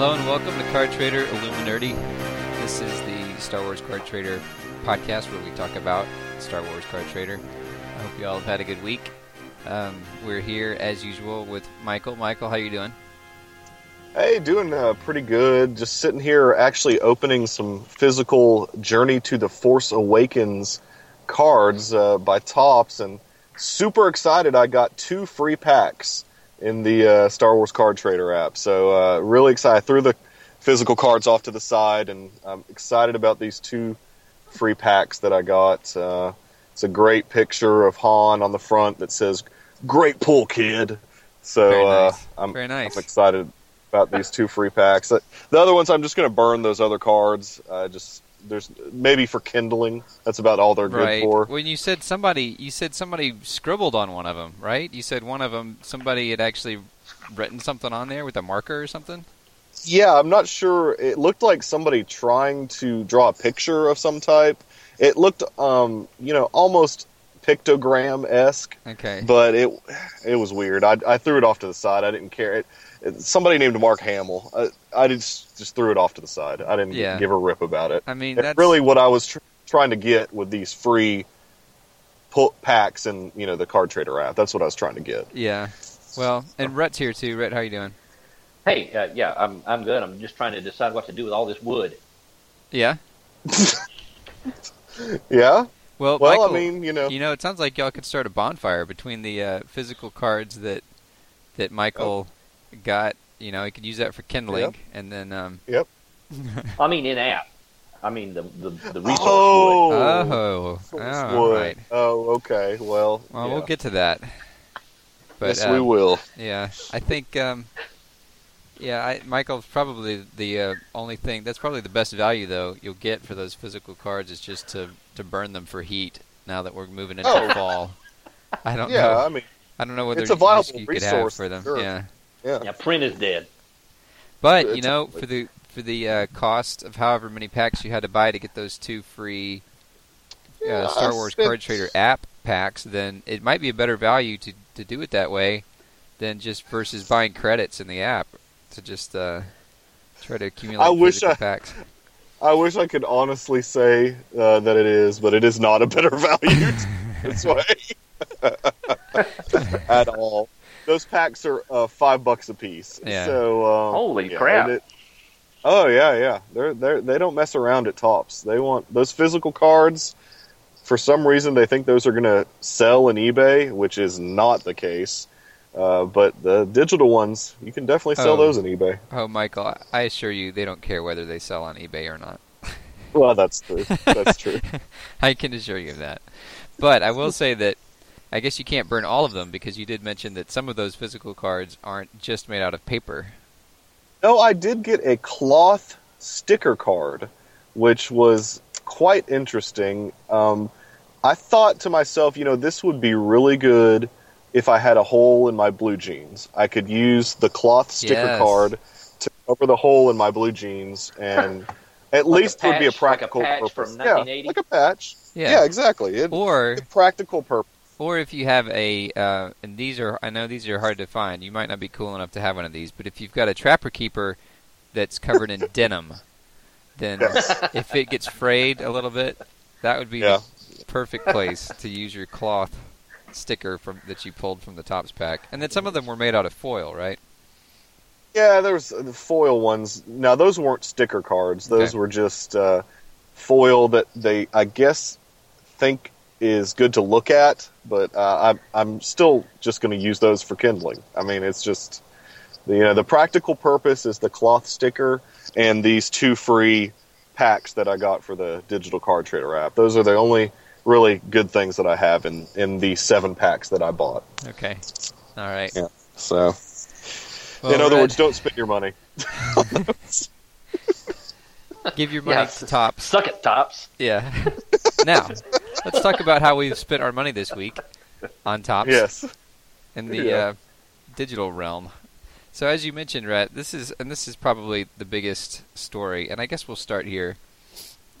Hello and welcome to Card Trader Illuminerdi. This is the Star Wars Card Trader podcast where we talk about Star Wars Card Trader. I hope you all have had a good week. We're here as usual with Michael. Michael, how you doing? Hey, doing pretty good. Just sitting here actually opening some physical Journey to the Force Awakens cards by Topps, and super excited I got 2 free packs in the Star Wars Card Trader app. So really excited. I threw the physical cards off to the side, and I'm excited about these 2 free packs that I got. It's a great picture of Han on the front that says, "Great pull, kid." So very nice. I'm excited about these 2 free packs. The other ones, I'm just going to burn those other cards. There's maybe for kindling. That's about all they're good for. When you said somebody scribbled on one of them, right? You said one of them, somebody had actually written something on there with a marker or something? Yeah, I'm not sure. It looked like somebody trying to draw a picture of some type. It looked, almost Pictogram-esque. Okay. But it was weird. I threw it off to the side. I didn't care. Somebody named Mark Hamill. I just threw it off to the side. I didn't give a rip about it. I mean, that's really what I was trying to get with these free packs and the Card Trader app. That's what I was trying to get. Yeah. Well, and Rhett's here too. Rhett, how you doing? Hey, I'm good. I'm just trying to decide what to do with all this wood. Yeah. Yeah. Well, Michael, I mean, it sounds like y'all could start a bonfire between the physical cards that Michael got. He could use that for kindling, and then. Yep. I mean, in app. I mean, the resource wood. Oh, right. Oh, okay. Well, we'll get to that. But, yes, we will. Yeah, I think. Michael's probably the only thing. That's probably the best value though you'll get for those physical cards is just to burn them for heat. Now that we're moving into fall, I don't know. Yeah, I mean, I don't know whether it's a viable resource could have for them. Sure. Yeah. Yeah, print is dead. But for the cost of however many packs you had to buy to get those 2 free Star Wars Card Trader app packs, then it might be a better value to do it that way than just versus buying credits in the app to just try to accumulate physical packs. I wish I could honestly say that it is, but it is not a better value this way at all. Those packs are $5 a piece. Yeah. So holy crap! They don't mess around at Topps. They want those physical cards. For some reason, they think those are going to sell in eBay, which is not the case. But the digital ones, you can definitely sell those on eBay. Oh, Michael, I assure you, they don't care whether they sell on eBay or not. Well, that's true. That's true. I can assure you of that. But I will say that. I guess you can't burn all of them because you did mention that some of those physical cards aren't just made out of paper. No, I did get a cloth sticker card, which was quite interesting. I thought to myself, this would be really good if I had a hole in my blue jeans. I could use the cloth sticker card to cover the hole in my blue jeans, and at like least patch, it would be a practical purpose. From 1980. Yeah, like a patch. Yeah, exactly. It's a practical purpose. Or if you have a, and I know these are hard to find. You might not be cool enough to have one of these, but if you've got a Trapper Keeper that's covered in denim, then if it gets frayed a little bit, that would be the perfect place to use your cloth sticker that you pulled from the Topps pack. And then some of them were made out of foil, right? Yeah, there was the foil ones. Now, those weren't sticker cards. Those were just foil that they, I guess, think is good to look at, but I'm still just going to use those for kindling. I mean, it's just the practical purpose is the cloth sticker and these 2 free packs that I got for the digital Card Trader app. Those are the only really good things that I have in the 7 packs that I bought. Okay, all right. Yeah. So, in other words, don't spend your money. Give your money to Topps. Suck it, Topps. Yeah. Now, let's talk about how we've spent our money this week on Topps. Yes. In the digital realm. So as you mentioned, Rhett, this is probably the biggest story, and I guess we'll start here.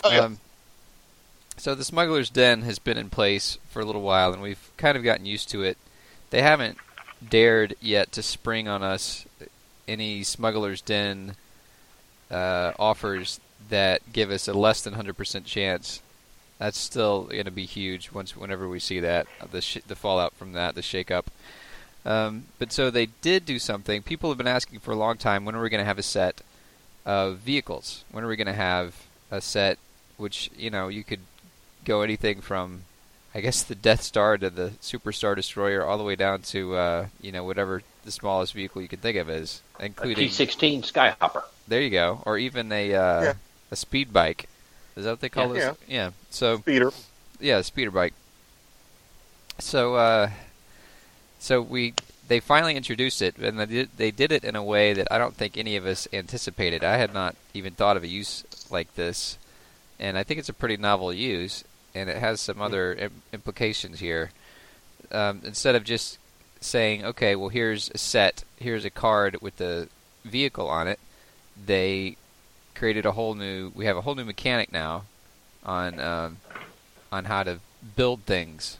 Oh, yeah. So the Smuggler's Den has been in place for a little while, and we've kind of gotten used to it. They haven't dared yet to spring on us any Smuggler's Den offers that give us a less than 100% chance, that's still going to be huge whenever we see that, the fallout from that, the shakeup. But so they did do something. People have been asking for a long time, when are we going to have a set of vehicles? When are we going to have a set which, you know, you could go anything from, I guess, the Death Star to the Super Star Destroyer, all the way down to, you know, whatever the smallest vehicle you can think of is, including a T-16 Skyhopper. There you go. Or even a speed bike. Is that what they call this? Yeah. So speeder. Yeah, a speeder bike. So, they finally introduced it, and they did it in a way that I don't think any of us anticipated. I had not even thought of a use like this, and I think it's a pretty novel use. And it has some other implications here. Instead of just saying, okay, well, here's a set, here's a card with the vehicle on it, they created we have a whole new mechanic now on how to build things.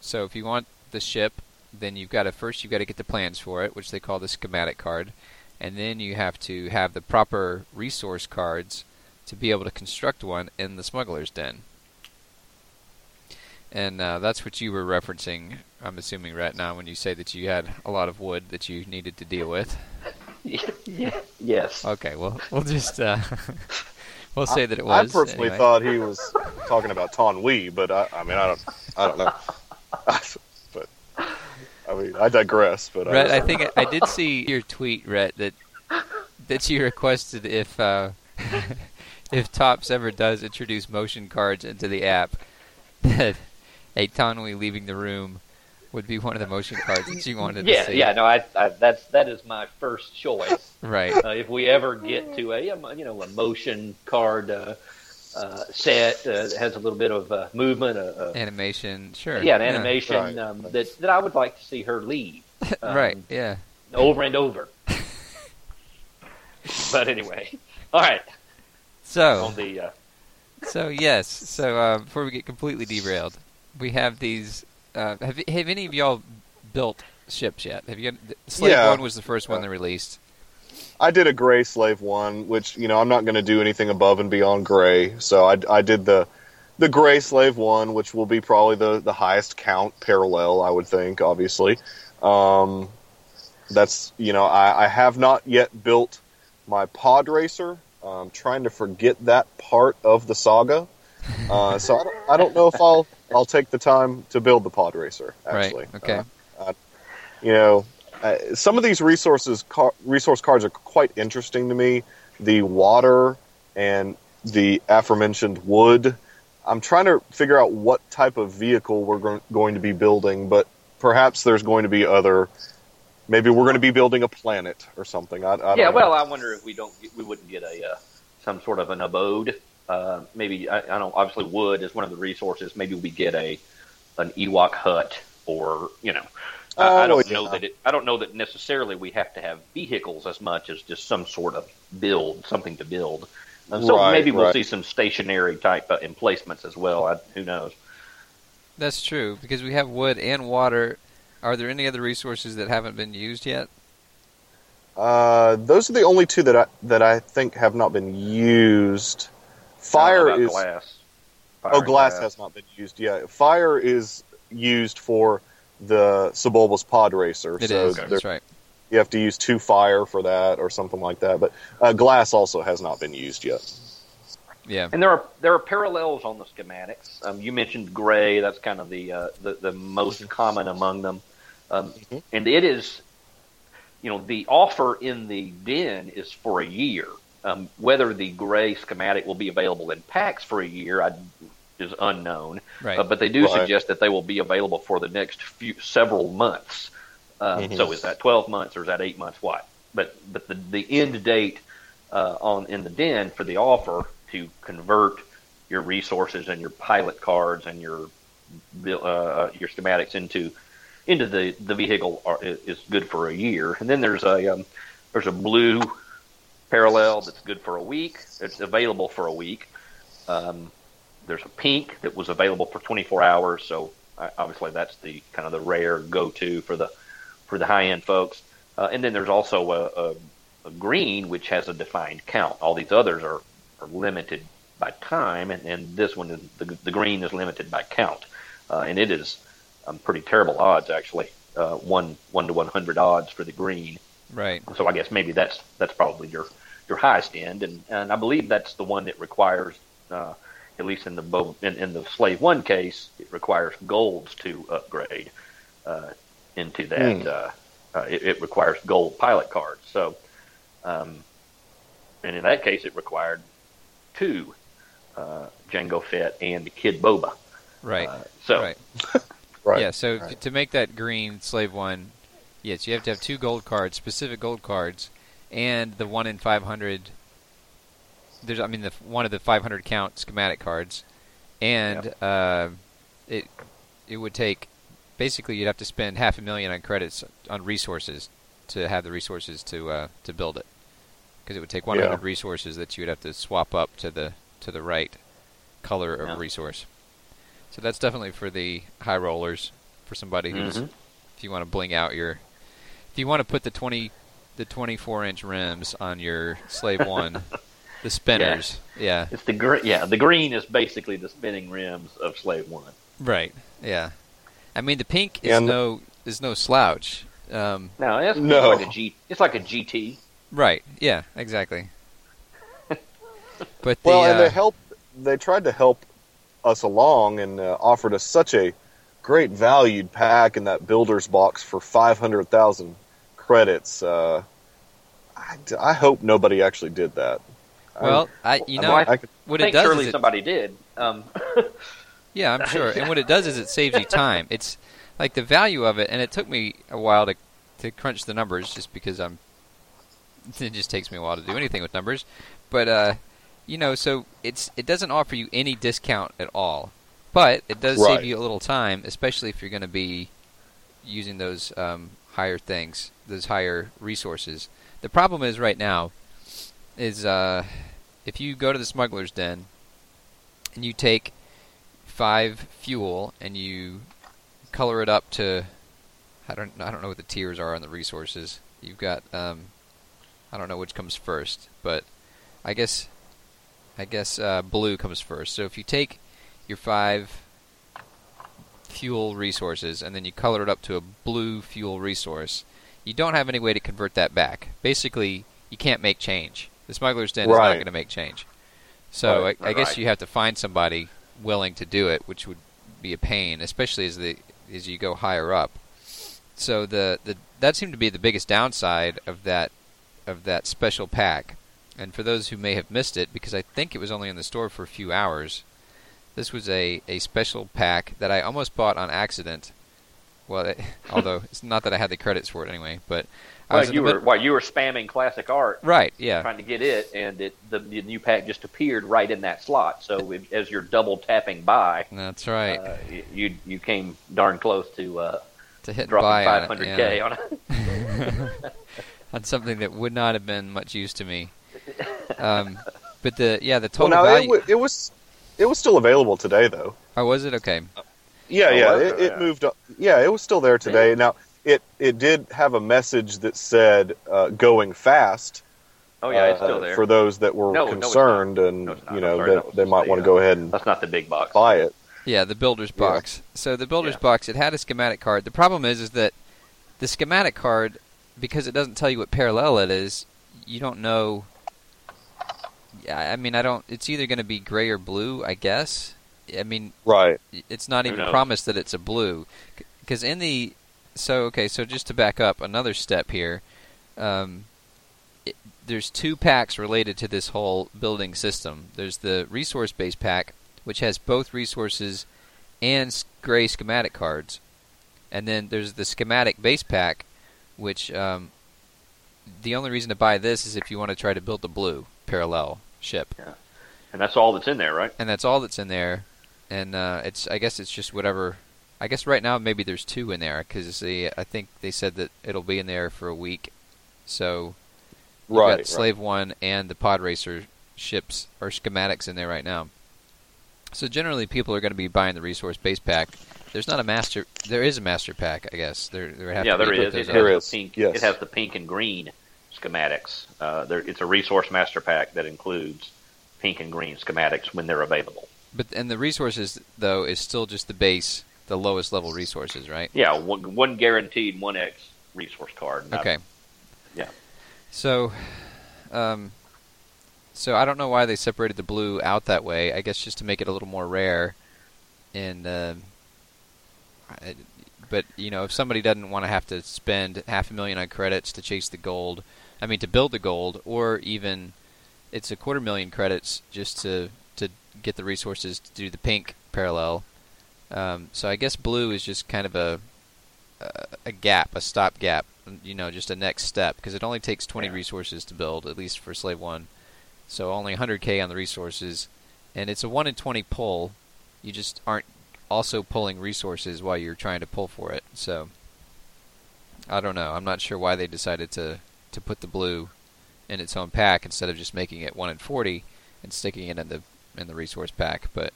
So if you want the ship, then you've got to get the plans for it, which they call the schematic card. And then you have to have the proper resource cards to be able to construct one in the Smuggler's Den. And that's what you were referencing, I'm assuming, right now when you say that you had a lot of wood that you needed to deal with. Yes. Okay, well, we'll just we'll say that it was. I personally thought he was talking about Ton Wee, but I don't know. But I mean, I digress. But Rhett, I think I did see your tweet, Rhett, that you requested if Topps ever does introduce motion cards into the app, that a Ton Wee leaving the room would be one of the motion cards that you wanted to see. Yeah, no, that is my first choice. Right. If we ever get to a motion card set that has a little bit of movement, animation, sure. Yeah, an animation that I would like to see her lead. Right. Yeah. Over and over. But anyway, all right. So on the. So before we get completely derailed, we have these. Have any of y'all built ships yet? Have you? Slave 1 was the first one they released. I did a gray Slave 1, which I'm not going to do anything above and beyond gray. So I did the gray Slave 1, which will be probably the highest count parallel, I would think. Obviously, that's I have not yet built my Pod Racer. I'm trying to forget that part of the saga, so I don't know if I'll take the time to build the Pod Racer. Actually, right. Okay. Some of these resource cards are quite interesting to me. The water and the aforementioned wood. I'm trying to figure out what type of vehicle we're going to be building, but perhaps there's going to be other. Maybe we're going to be building a planet or something. I don't know. Well, I wonder if we wouldn't get some sort of an abode. Maybe I don't. Obviously, wood is one of the resources. Maybe we get an Ewok hut, or I don't know that necessarily we have to have vehicles as much as just some sort of build, something to build. We'll see some stationary type emplacements as well. Who knows? That's true, because we have wood and water. Are there any other resources that haven't been used yet? Those are the only two that I think have not been used. Fire is glass. Glass has not been used yet. Fire is used for the Sebulba's Pod Racer. That's right. You have to use 2 fire for that, or something like that. But glass also has not been used yet. Yeah, and there are parallels on the schematics. You mentioned gray; that's kind of the most common among them, and it is, the offer in the den is for a year. Whether the gray schematic will be available in packs for a year is unknown. Right. But they do suggest that they will be available for the next several months. So is that 12 months or is that 8 months? What? But the end date in the den for the offer. To convert your resources and your pilot cards and your schematics into the vehicle is good for a year. And then there's a blue parallel that's good for a week. It's available for a week. There's a pink that was available for 24 hours. So obviously that's the kind of the rare go-to for the high end folks. And then there's also a green, which has a defined count. All these others are limited by time, and this one, is, the green is limited by count. And it is pretty terrible odds, actually. 1 to 100 odds for the green. Right. So I guess maybe that's probably your highest end, and I believe that's the one that requires, at least in the Slave 1 case, it requires golds to upgrade into that. It requires gold pilot cards. So, and in that case, it required two Jango Fett and the Kid Boba. Right. Right. Yeah. So to make that green Slave 1, yes, you have to have two gold cards, specific gold cards, and the 1 in 500. There's, I mean, the one of the 500 count schematic cards, and it would take. Basically, you'd have to spend $500,000 on credits on resources to have the resources to build it, because it would take 100 resources that you would have to swap up to the right color of resource. So that's definitely for the high rollers, for somebody who's if you want to bling out your, if you want to put the 24-inch rims on your Slave 1, the spinners, It's the green is basically the spinning rims of Slave 1. Right. Yeah. I mean, the pink is no slouch. No, it's like a G. It's like a GT. Right. Yeah. Exactly. But and they helped. They tried to help us along and offered us such a great valued pack in that builder's box for 500,000 credits. I hope nobody actually did that. Well, surely somebody did. Yeah, I'm sure. And what it does is it saves you time. It's like the value of it, and it took me a while to crunch the numbers, just because it just takes me a while to do anything with numbers. But so it doesn't offer you any discount at all, but it does save you a little time, especially if you're going to be using those higher things, those higher resources. The problem is right now is if you go to the Smuggler's Den and you take 5 fuel and you color it up to I don't know what the tiers are on the resources. You've got I don't know which comes first, but I guess blue comes first. So if you take your 5 fuel resources and then you color it up to a blue fuel resource, you don't have any way to convert that back. Basically, you can't make change. The Smuggler's Den is not going to make change. So I guess you have to find somebody willing to do it, which would be a pain, especially as you go higher up. So the that seemed to be the biggest downside of that special pack. And for those who may have missed it, because I think it was only in the store for a few hours, this was a special pack that I almost bought on accident. Well, although it's not that I had the credits for it anyway, but you were spamming Classic Art, right? Yeah, trying to get it, and the new pack just appeared right in that slot. So as you're double tapping buy, that's right. You came darn close to hit dropping $500K on it. On something that would not have been much use to me. But the total value. It was still available today though. Oh, was it? Okay. It moved up. Yeah, it was still there today. Yeah. Now, it did have a message that said going fast. Oh, yeah, it's still there. For those that were concerned they might want to go ahead and that's not the big box. Buy it. Yeah, the builder's box. Yeah. So the builder's box, it had a schematic card. The problem is that the schematic card, because it doesn't tell you what parallel it is, you don't know. I mean, it's either going to be gray or blue, I guess. I mean, it's not even promised that it's a blue. Because so just to back up another step here, there's two packs related to this whole building system. There's the resource-based pack, which has both resources and gray schematic cards. And then there's the schematic-based pack, which the only reason to buy this is if you want to try to build the blue parallel ship. Yeah. And that's all that's in there, right? And that's all that's in there. And it's just whatever. I guess right now maybe there's two in there because I think they said that it'll be in there for a week. So you've got Slave 1 and the Pod Racer ships or schematics in there right now. So generally people are going to be buying the resource base pack. There's not a master. There is a master pack, I guess. There would have to be. There is. It has the pink and green. schematics. It's a resource master pack that includes pink and green schematics when they're available. And the resources, though, is still just the base, the lowest level resources, right? Yeah, one guaranteed 1X resource card. Okay. Yeah. So, so I don't know why they separated the blue out that way. I guess just to make it a little more rare. And, but, you know, if somebody doesn't want to have to spend $500,000 on credits to chase the gold, I mean, to build the gold, or even it's $250,000 credits just to get the resources to do the pink parallel. So I guess blue is just kind of a gap, a stop gap, you know, just a next step, because it only takes 20 resources to build, at least for Slave 1. So only $100,000 on the resources, and it's a 1 in 20 pull. You just aren't also pulling resources while you're trying to pull for it. So I don't know. I'm not sure why they decided to put the blue in its own pack instead of just making it 1 in 40 and sticking it in the resource pack. But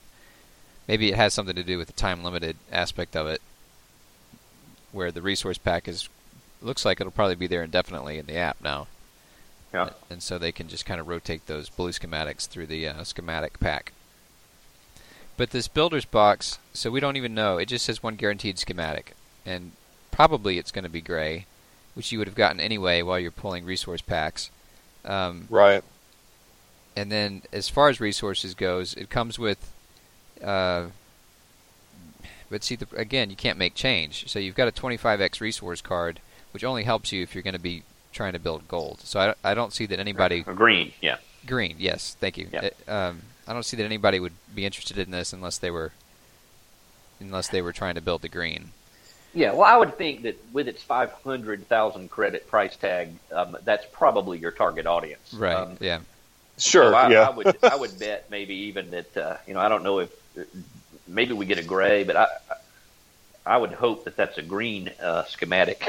maybe it has something to do with the time-limited aspect of it, where the resource pack looks like it'll probably be there indefinitely in the app now. Yeah. And so they can just kind of rotate those blue schematics through the schematic pack. But this builder's box, so we don't even know. It just says one guaranteed schematic. And probably it's going to be gray, which you would have gotten anyway while you're pulling resource packs. Right. And then as far as resources goes, it comes with... but see, again, you can't make change. So you've got a 25X resource card, which only helps you if you're going to be trying to build gold. So I don't see that anybody... Green, yeah. Green, yes. Thank you. Yeah. I don't see that anybody would be interested in this unless they were trying to build the green. Yeah, well, I would think that with its 500,000 credit price tag, that's probably your target audience. Right. Yeah. Sure. So I would bet maybe even that I don't know if maybe we get a gray, but I would hope that that's a green schematic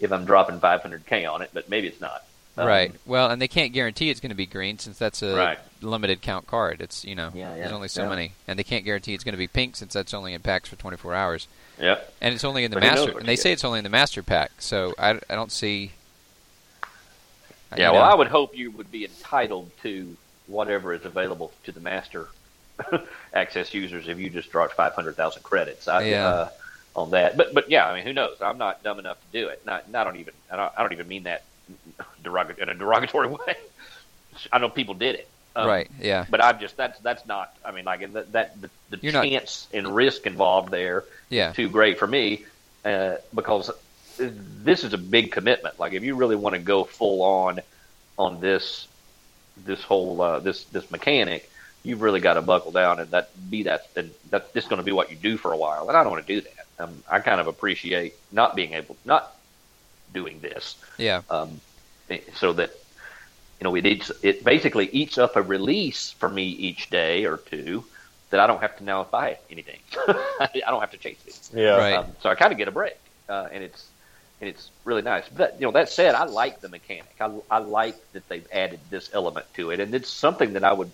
if I'm dropping $500,000 on it, but maybe it's not. Right. Well, and they can't guarantee it's going to be green since that's a limited count card. It's, there's only so many. And they can't guarantee it's going to be pink since that's only in packs for 24 hours. Yeah. And it's only in the master. And they say it's only in the master pack. So I don't see. Yeah, well, I would hope you would be entitled to whatever is available to the master access users if you just draw 500,000 credits. On that. But yeah, I mean, who knows? I'm not dumb enough to do it. I don't even mean that in a derogatory way. I know people did it, right? Yeah, but I'm just that's not. I mean, like that the chance and risk involved there is too great for me because this is a big commitment. Like, if you really want to go full on this whole this mechanic, you've really got to buckle down and that's going to be what you do for a while. And I don't want to do that. I kind of appreciate not being able doing this, so that it basically eats up a release for me each day or two that I don't have to now buy anything. I don't have to chase it. Yeah, right. So I kind of get a break, and it's really nice. But that said, I like the mechanic. I like that they've added this element to it, and it's something that I would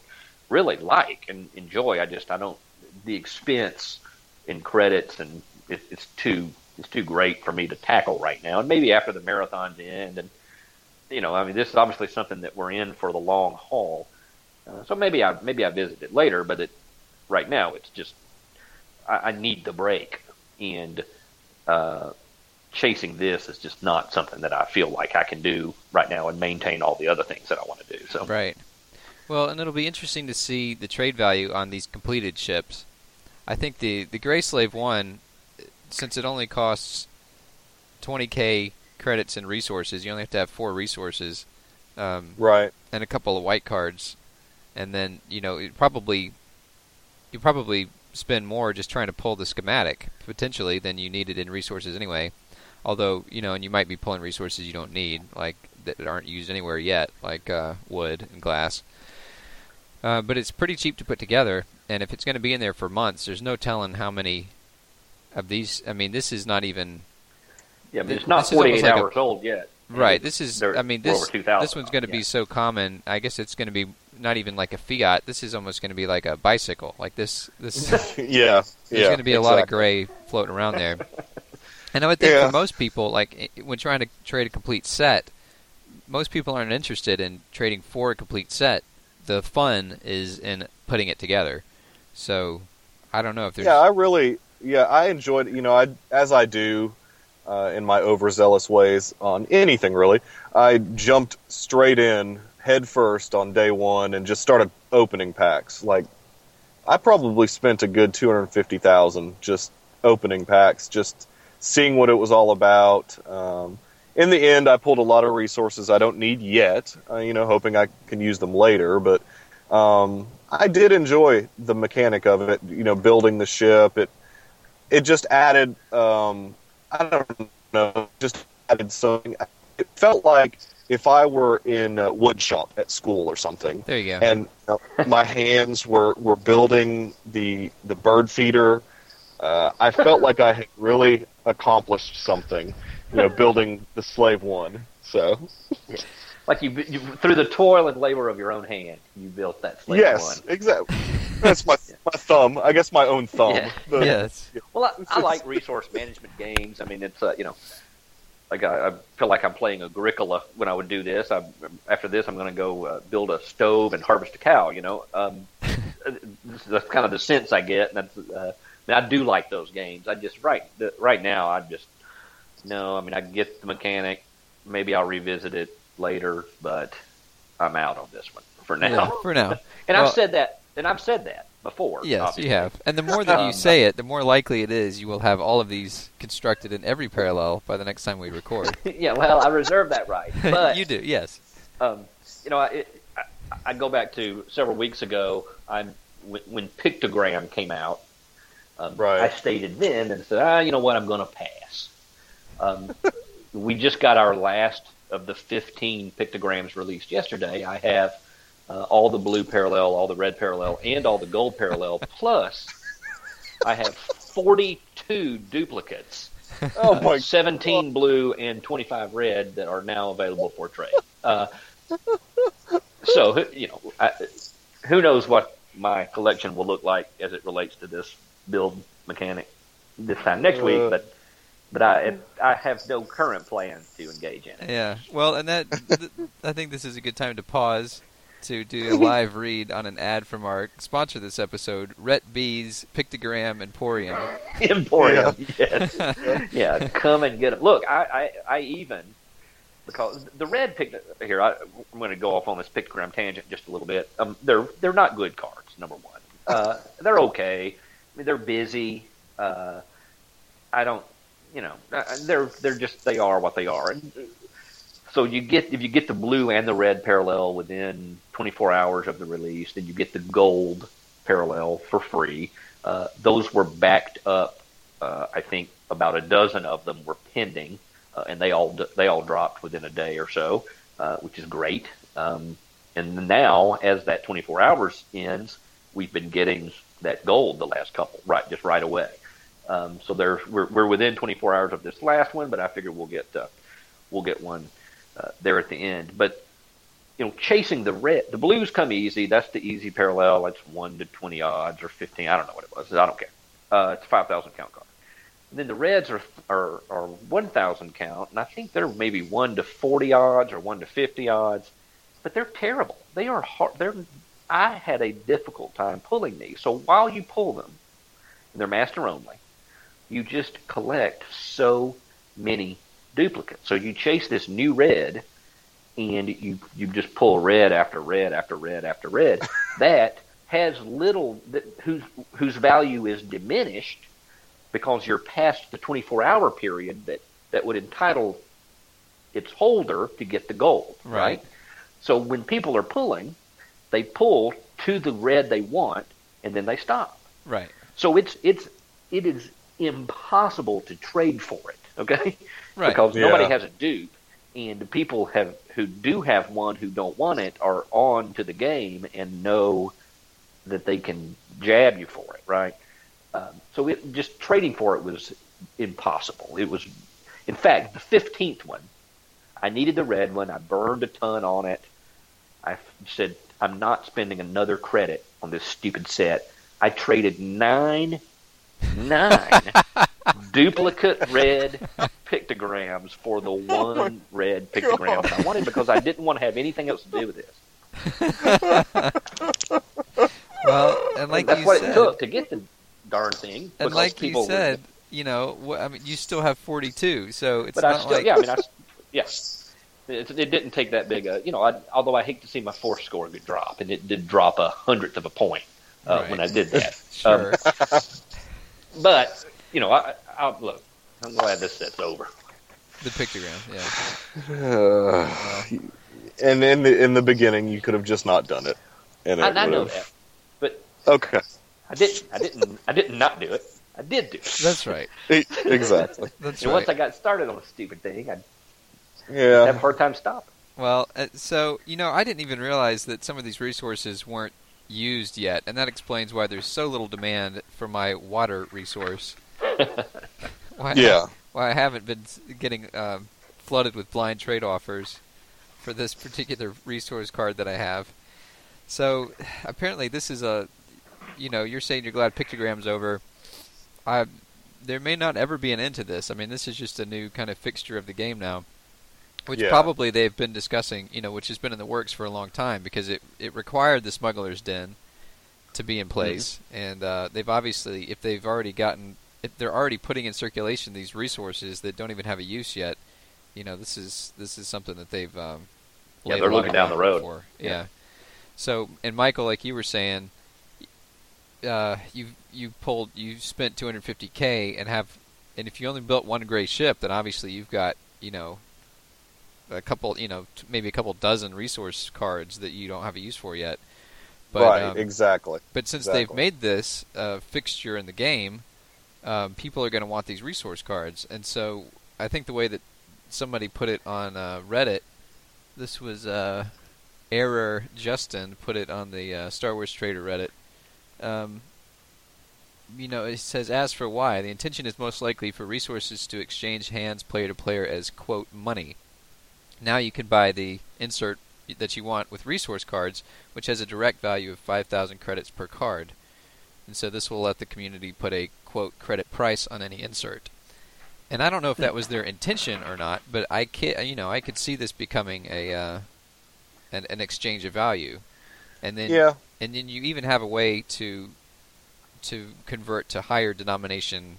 really like and enjoy. I don't the expense in credits, and it's too. It's too great for me to tackle right now, and maybe after the marathon's end, and I mean, this is obviously something that we're in for the long haul. So maybe I visit it later, but right now it's just I need the break, and chasing this is just not something that I feel like I can do right now and maintain all the other things that I want to do. So right, well, and it'll be interesting to see the trade value on these completed ships. I think the Gray Slave 1. Since it only costs $20,000 credits and resources, you only have to have 4 resources, right? And a couple of white cards, and then you probably spend more just trying to pull the schematic potentially than you needed in resources anyway. Although and you might be pulling resources you don't need, like that aren't used anywhere yet, like wood and glass. But it's pretty cheap to put together, and if it's going to be in there for months, there's no telling how many. Of these, I mean, this is not even. Yeah, but it's not 48 hours old yet. Right. This is. I mean, this one's going to be so common. I guess it's going to be not even like a Fiat. This is almost going to be like a bicycle. Like this. There's going to be a lot of gray floating around there. And I would think for most people, like when trying to trade a complete set, most people aren't interested in trading for a complete set. The fun is in putting it together. So I don't know if there's... I enjoyed, as I do in my overzealous ways on anything, really, I jumped straight in head first on day one and just started opening packs. Like, I probably spent a good $250,000 just opening packs, just seeing what it was all about. In the end, I pulled a lot of resources I don't need yet, hoping I can use them later. But I did enjoy the mechanic of it, building the ship. It just added, just added something. It felt like if I were in a wood shop at school or something. There you go. And my hands were building the bird feeder. I felt like I had really accomplished something, building the Slave 1. So, like you through the toil and labor of your own hand, you built that Slave 1. Yes, exactly. That's my thumb. I guess my own thumb. Yeah. But, yes. Yeah. Well, I like resource management games. I mean, it's like I feel like I'm playing Agricola when I would do this. After this, I'm going to go build a stove and harvest a cow. That's kind of the sense I get. And that's. I do like those games. I just right now. I get the mechanic. Maybe I'll revisit it later, but I'm out on this one for now. Yeah, for now, and well, I've said that before. Yes, obviously. You have. And the more that you say it, the more likely it is you will have all of these constructed in every parallel by the next time we record. Yeah, well, I reserve that right. But you do, yes. I go back to several weeks ago. When Pictogram came out. Right. I stated then and said, you know what, I'm going to pass. We just got our last of the 15 pictograms released yesterday. I have all the blue parallel, all the red parallel, and all the gold parallel, plus I have 42 duplicates, 17 blue and 25 red that are now available for trade. So, who knows what my collection will look like as it relates to this build mechanic this time next week, but I have no current plans to engage in it. Yeah, well, and that I think this is a good time to pause to do a live read on an ad from our sponsor this episode, Rhett B's Pictogram Emporium. Yes. Yeah, come and get it. Look, I even, because the red pictogram here, I'm going to go off on this pictogram tangent just a little bit. They're not good cards. Number one, they're okay. They're busy. I don't, they're just, they are what they are. And so if you get the blue and the red parallel within 24 hours of the release, then you get the gold parallel for free. Those were backed up. I think about a dozen of them were pending, and they all dropped within a day or so, which is great. And now, as that 24 hours ends, we've been getting that gold the last couple, right away. So we're within 24 hours of this last one, but I figure we'll get one there at the end. But chasing the red, the blues come easy. That's the easy parallel. It's 1 to 20 odds or 15. I don't know what it was. I don't care. It's a 5,000 count card. And then the reds are 1,000 count, and I think they're maybe 1 to 40 odds or 1 to 50 odds. But they're terrible. They are hard. I had a difficult time pulling these. So while you pull them, and they're master only, you just collect so many duplicates. So you chase this new red, and you just pull red after red after red after red. That has little, whose value is diminished because you're past the 24-hour period that would entitle its holder to get the gold. Right? So when people are pulling, they pull to the red they want, and then they stop. Right. So it is impossible to trade for it. Okay. Right. Because nobody has a dupe, and the people who do have one who don't want it are on to the game and know that they can jab you for it. Right. So just trading for it was impossible. It was, in fact, the 15th one. I needed the red one. I burned a ton on it. I said, I'm not spending another credit on this stupid set. I traded nine duplicate red pictograms for the one red pictogram that I wanted because I didn't want to have anything else to do with this. Well, and like that's you what said, it took to get the darn thing. And like you said, you know, I mean, you still have 42, so it's but not I still, like yeah, I mean, yes. Yeah. It didn't take that big a, you know, although I hate to see my Force score drop, and it did drop 0.0001 right. when I did that. Sure. But, you know, look, I'm glad this set's over. The pictogram, yeah. And in the beginning, you could have just not done it. And I know that, but okay, I didn't not do it. I did do it. That's right. Exactly. That's and right. Once I got started on a stupid thing, I have a hard time stopping. Well, so, you know, I didn't even realize that some of these resources weren't used yet, and that explains why there's so little demand for my water resource. Why I haven't been getting flooded with blind trade offers for this particular resource card that I have. So, apparently this is a, you know, you're saying you're glad pictogram's over. There may not ever be an end to this. I mean, this is just a new kind of fixture of the game now. Which probably they've been discussing, you know, which has been in the works for a long time because it required the Smuggler's Den to be in place. Mm-hmm. And they've obviously, if they're already putting in circulation these resources that don't even have a use yet, you know, this is something that they've they're looking down the road for. Yeah. So, and Michael, like you were saying, you spent $250K and if you only built one gray ship, then obviously you've got, you know, maybe a couple dozen resource cards that you don't have a use for yet. But, right, exactly. But since they've made this fixture in the game, people are going to want these resource cards. And so I think the way that somebody put it on Reddit, this was Error Justin put it on the Star Wars Trader Reddit. You know, it says, as for why, the intention is most likely for resources to exchange hands player to player as, quote, money. Now you can buy the insert that you want with resource cards, which has a direct value of 5,000 credits per card. And so this will let the community put a, quote, credit price on any insert. And I don't know if that was their intention or not, but I could see this becoming a an exchange of value. And then you even have a way to convert to higher denomination,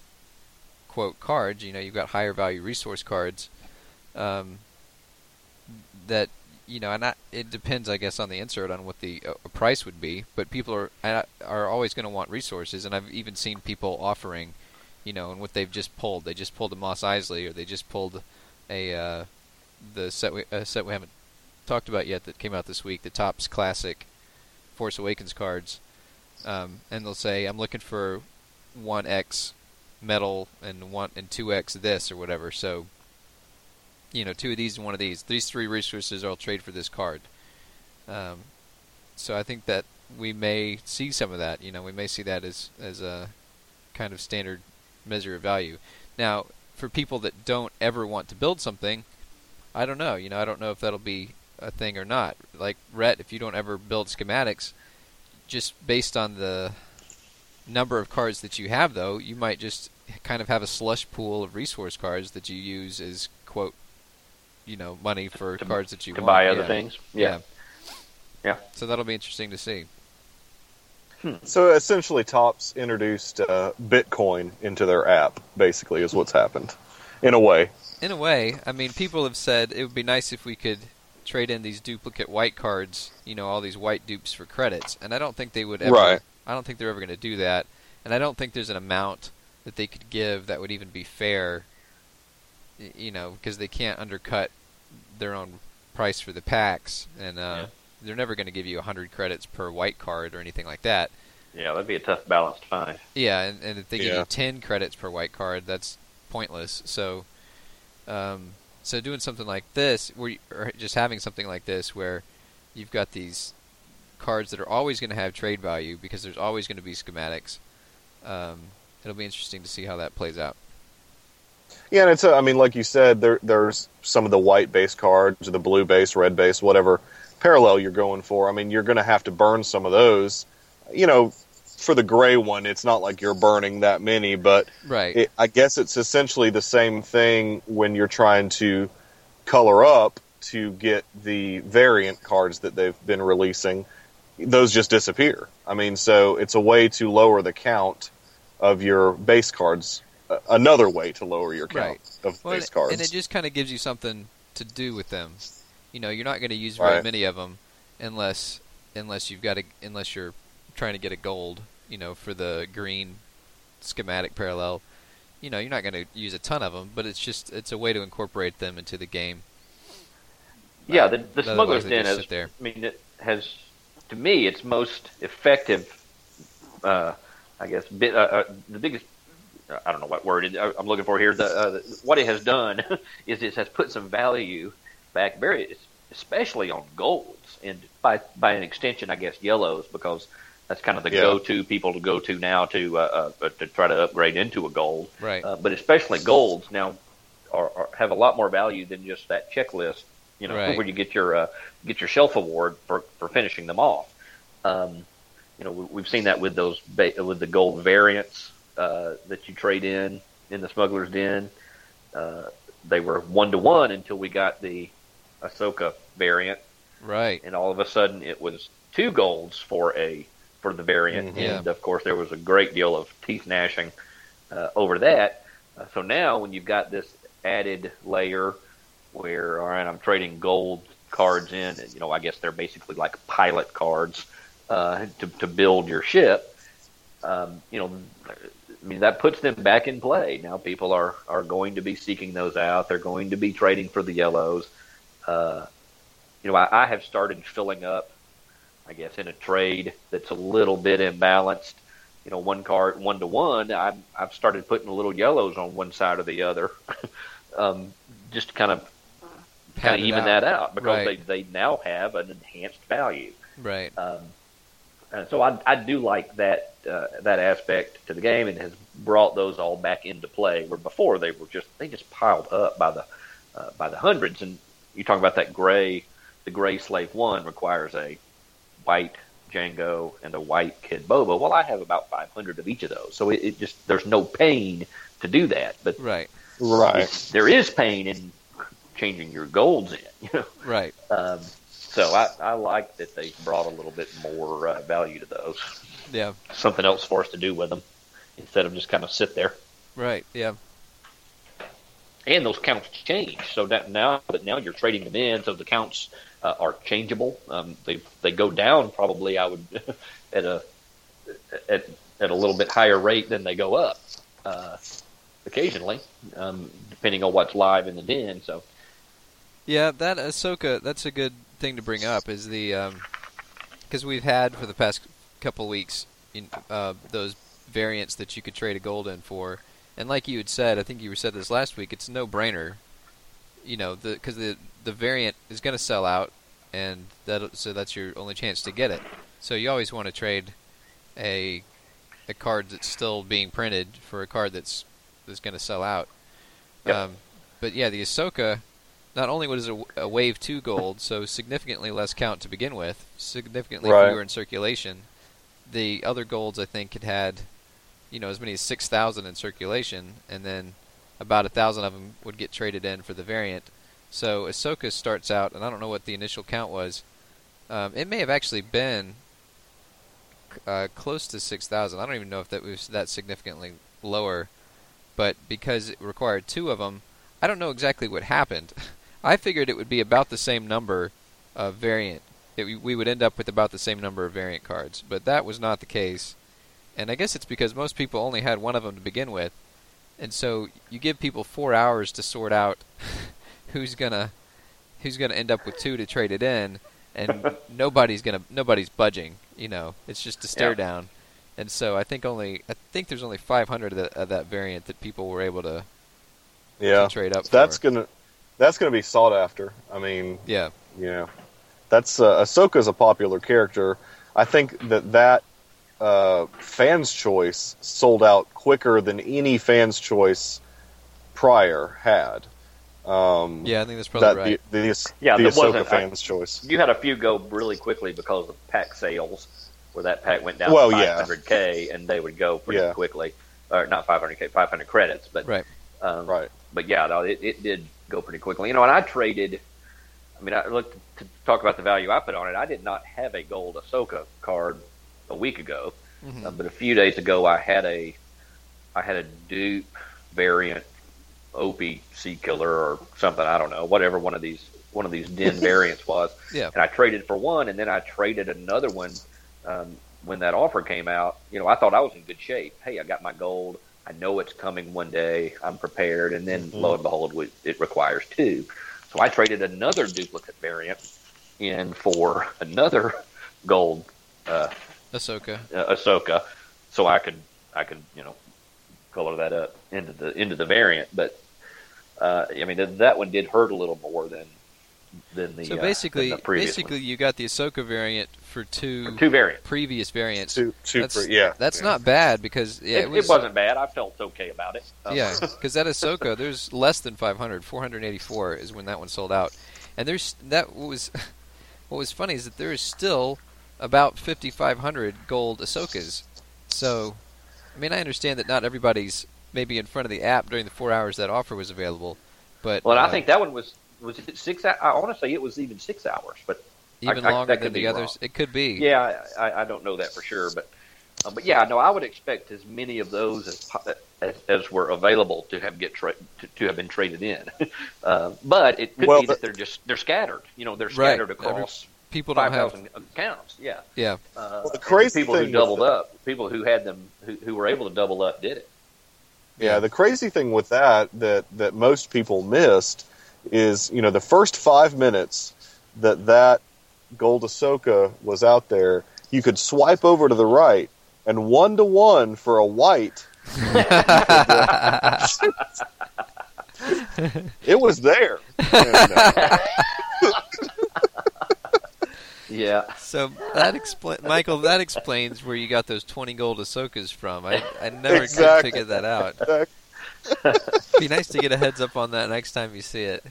quote, cards. You know, you've got higher value resource cards. That, you know, and it depends, I guess, on the insert on what the price would be. But people are always going to want resources, and I've even seen people offering, you know, and what they've just pulled. They just pulled a Mos Eisley, or they just pulled the set we haven't talked about yet that came out this week, the Topps Classic Force Awakens cards, and they'll say, I'm looking for 1x metal and 2x this or whatever. So, you know, two of these and one of these. These three resources I'll trade for this card. So I think that we may see some of that. You know, we may see that as a kind of standard measure of value. Now, for people that don't ever want to build something, I don't know. You know, I don't know if that'll be a thing or not. Like, Rhett, if you don't ever build schematics, just based on the number of cards that you have, though, you might just kind of have a slush pool of resource cards that you use as, quote, you know, money for cards that you want. To buy other things. Yeah. So that'll be interesting to see. So essentially Topps introduced Bitcoin into their app, basically, is what's happened, in a way. In a way. I mean, people have said it would be nice if we could trade in these duplicate white cards, you know, all these white dupes for credits. And I don't think they would ever. Right. I don't think they're ever going to do that. And I don't think there's an amount that they could give that would even be fair, you know, because they can't undercut their own price for the packs, and they're never going to give you 100 credits per white card or anything like that. Yeah, that'd be a tough balance to find. Yeah, and if they give you 10 credits per white card, that's pointless. So, so doing something like this, or just having something like this, where you've got these cards that are always going to have trade value because there's always going to be schematics. It'll be interesting to see how that plays out. Yeah, and it's I mean, like you said, there's some of the white base cards, or the blue base, red base, whatever parallel you're going for. I mean, you're going to have to burn some of those. You know, for the gray one, it's not like you're burning that many, but right. I guess it's essentially the same thing when you're trying to color up to get the variant cards that they've been releasing. Those just disappear. I mean, so it's a way to lower the count of your base cards. Another way to lower your count of base cards. And it just kind of gives you something to do with them. You know, you're not going to use very many of them unless you're trying to get a gold, you know, for the green schematic parallel. You know, you're not going to use a ton of them, but it's a way to incorporate them into the game. Yeah, the Smuggler's Den is there. I mean, it has, to me, its most effective the biggest, I don't know what word I'm looking for here. What it has done is it has put some value back, especially on golds, and by an extension, I guess, yellows, because that's kind of the go-to people to go to now to try to upgrade into a gold. Right. But especially golds now have a lot more value than just that checklist. You know, where you get your shelf award for finishing them off. You know, we've seen that with those with the gold variants. That you trade in the Smuggler's Den. They were 1-to-1 until we got the Ahsoka variant. Right. And all of a sudden it was 2 golds for the variant. Mm-hmm. And, of course, there was a great deal of teeth gnashing over that. So now when you've got this added layer where, all right, I'm trading gold cards in, and, you know, I guess they're basically like pilot cards to build your ship. You know, I mean, that puts them back in play. Now people are going to be seeking those out. They're going to be trading for the yellows. You know, I have started filling up, I guess, in a trade that's a little bit imbalanced. You know, one card 1-to-1. I've started putting little yellows on one side or the other, just to kind of even that out because they now have an enhanced value. Right. And so I do like that aspect to the game, and has brought those all back into play. Where before they were just piled up by the hundreds. And you talk about that gray, the gray Slave 1 requires a white Jango and a white Kid Boba. Well, I have about 500 of each of those, so it just there's no pain to do that. But there is pain in changing your golds in. You know? Right. So I like that they brought a little bit more value to those. Yeah. Something else for us to do with them instead of just kind of sit there. Right, yeah. And those counts change. So that now you're trading them in, so the counts are changeable. They go down probably, I would, at a little bit higher rate than they go up occasionally, depending on what's live in the den. So. Yeah, that Ahsoka, that's a good thing to bring up, is the because we've had for the past couple weeks in those variants that you could trade a gold in for, and like you had said, I think you said this last week, it's a no-brainer, you know, because the variant is going to sell out, and so that's your only chance to get it. So you always want to trade a card that's still being printed for a card that's going to sell out. Yep. But yeah, the Ahsoka, not only was it a Wave 2 gold, so significantly less count to begin with, significantly fewer in circulation. The other golds, I think, had, you know, as many as 6,000 in circulation, and then about 1,000 of them would get traded in for the variant. So Ahsoka starts out, and I don't know what the initial count was. It may have actually been close to 6,000. I don't even know if that was that significantly lower, but because it required 2 of them, I don't know exactly what happened. I figured it would be about the same number of variant. We would end up with about the same number of variant cards, but that was not the case. And I guess it's because most people only had one of them to begin with, and so you give people 4 hours to sort out who's gonna end up with 2 to trade it in, and nobody's budging. You know, it's just a stare down. And so I think there's only 500 of that variant that people were able to trade up. That's gonna be sought after. I mean, that's Ahsoka's a popular character. I think that Fans Choice sold out quicker than any Fans Choice prior had. I think that's probably right. The Ahsoka Fans Choice. You had a few go really quickly because of pack sales, where that pack went down to 500K, and they would go pretty quickly. Or not 500K, 500 credits. But, but yeah, no, it did go pretty quickly. You know, and I traded... I mean, I looked to talk about the value I put on it. I did not have a gold Ahsoka card a week ago, but a few days ago I had a dupe variant Opie Sea Killer or something. I don't know, whatever one of these Den variants was. Yeah. And I traded for one, and then I traded another one when that offer came out. You know, I thought I was in good shape. Hey, I got my gold. I know it's coming one day. I'm prepared. And then lo and behold, it requires two. So I traded another duplicate variant in for another gold Ahsoka, so I could color that up into the variant. But I mean that one did hurt a little more than the. So basically you got the Ahsoka variant for two variants. Previous variants. That's not bad because it wasn't bad. I felt okay about it. Because that Ahsoka, there's less than 500. 484 is when that one sold out, and what was funny is that there is still about 5,500 gold Ahsokas. So, I mean, I understand that not everybody's maybe in front of the app during the 4 hours that offer was available, but I think that one was it 6 hours? I want to say it was even 6 hours, but. Even longer than the others? It could be. Yeah, I don't know that for sure. But yeah, no, I would expect as many of those as were available to have been traded in. But it could be that they're scattered. You know, they're scattered across 5,000 accounts. Yeah. Yeah. The crazy people thing who doubled up, people who had them, who were able to double up, did it. Yeah, the crazy thing with that most people missed is, you know, the first 5 minutes that Gold Ahsoka was out there, you could swipe over to the right, and 1-to-1 for a white. It was there. And, yeah. So that Michael, that explains where you got those 20 Gold Ahsokas from. I never could figure that out. Exactly. It'd be nice to get a heads up on that next time you see it.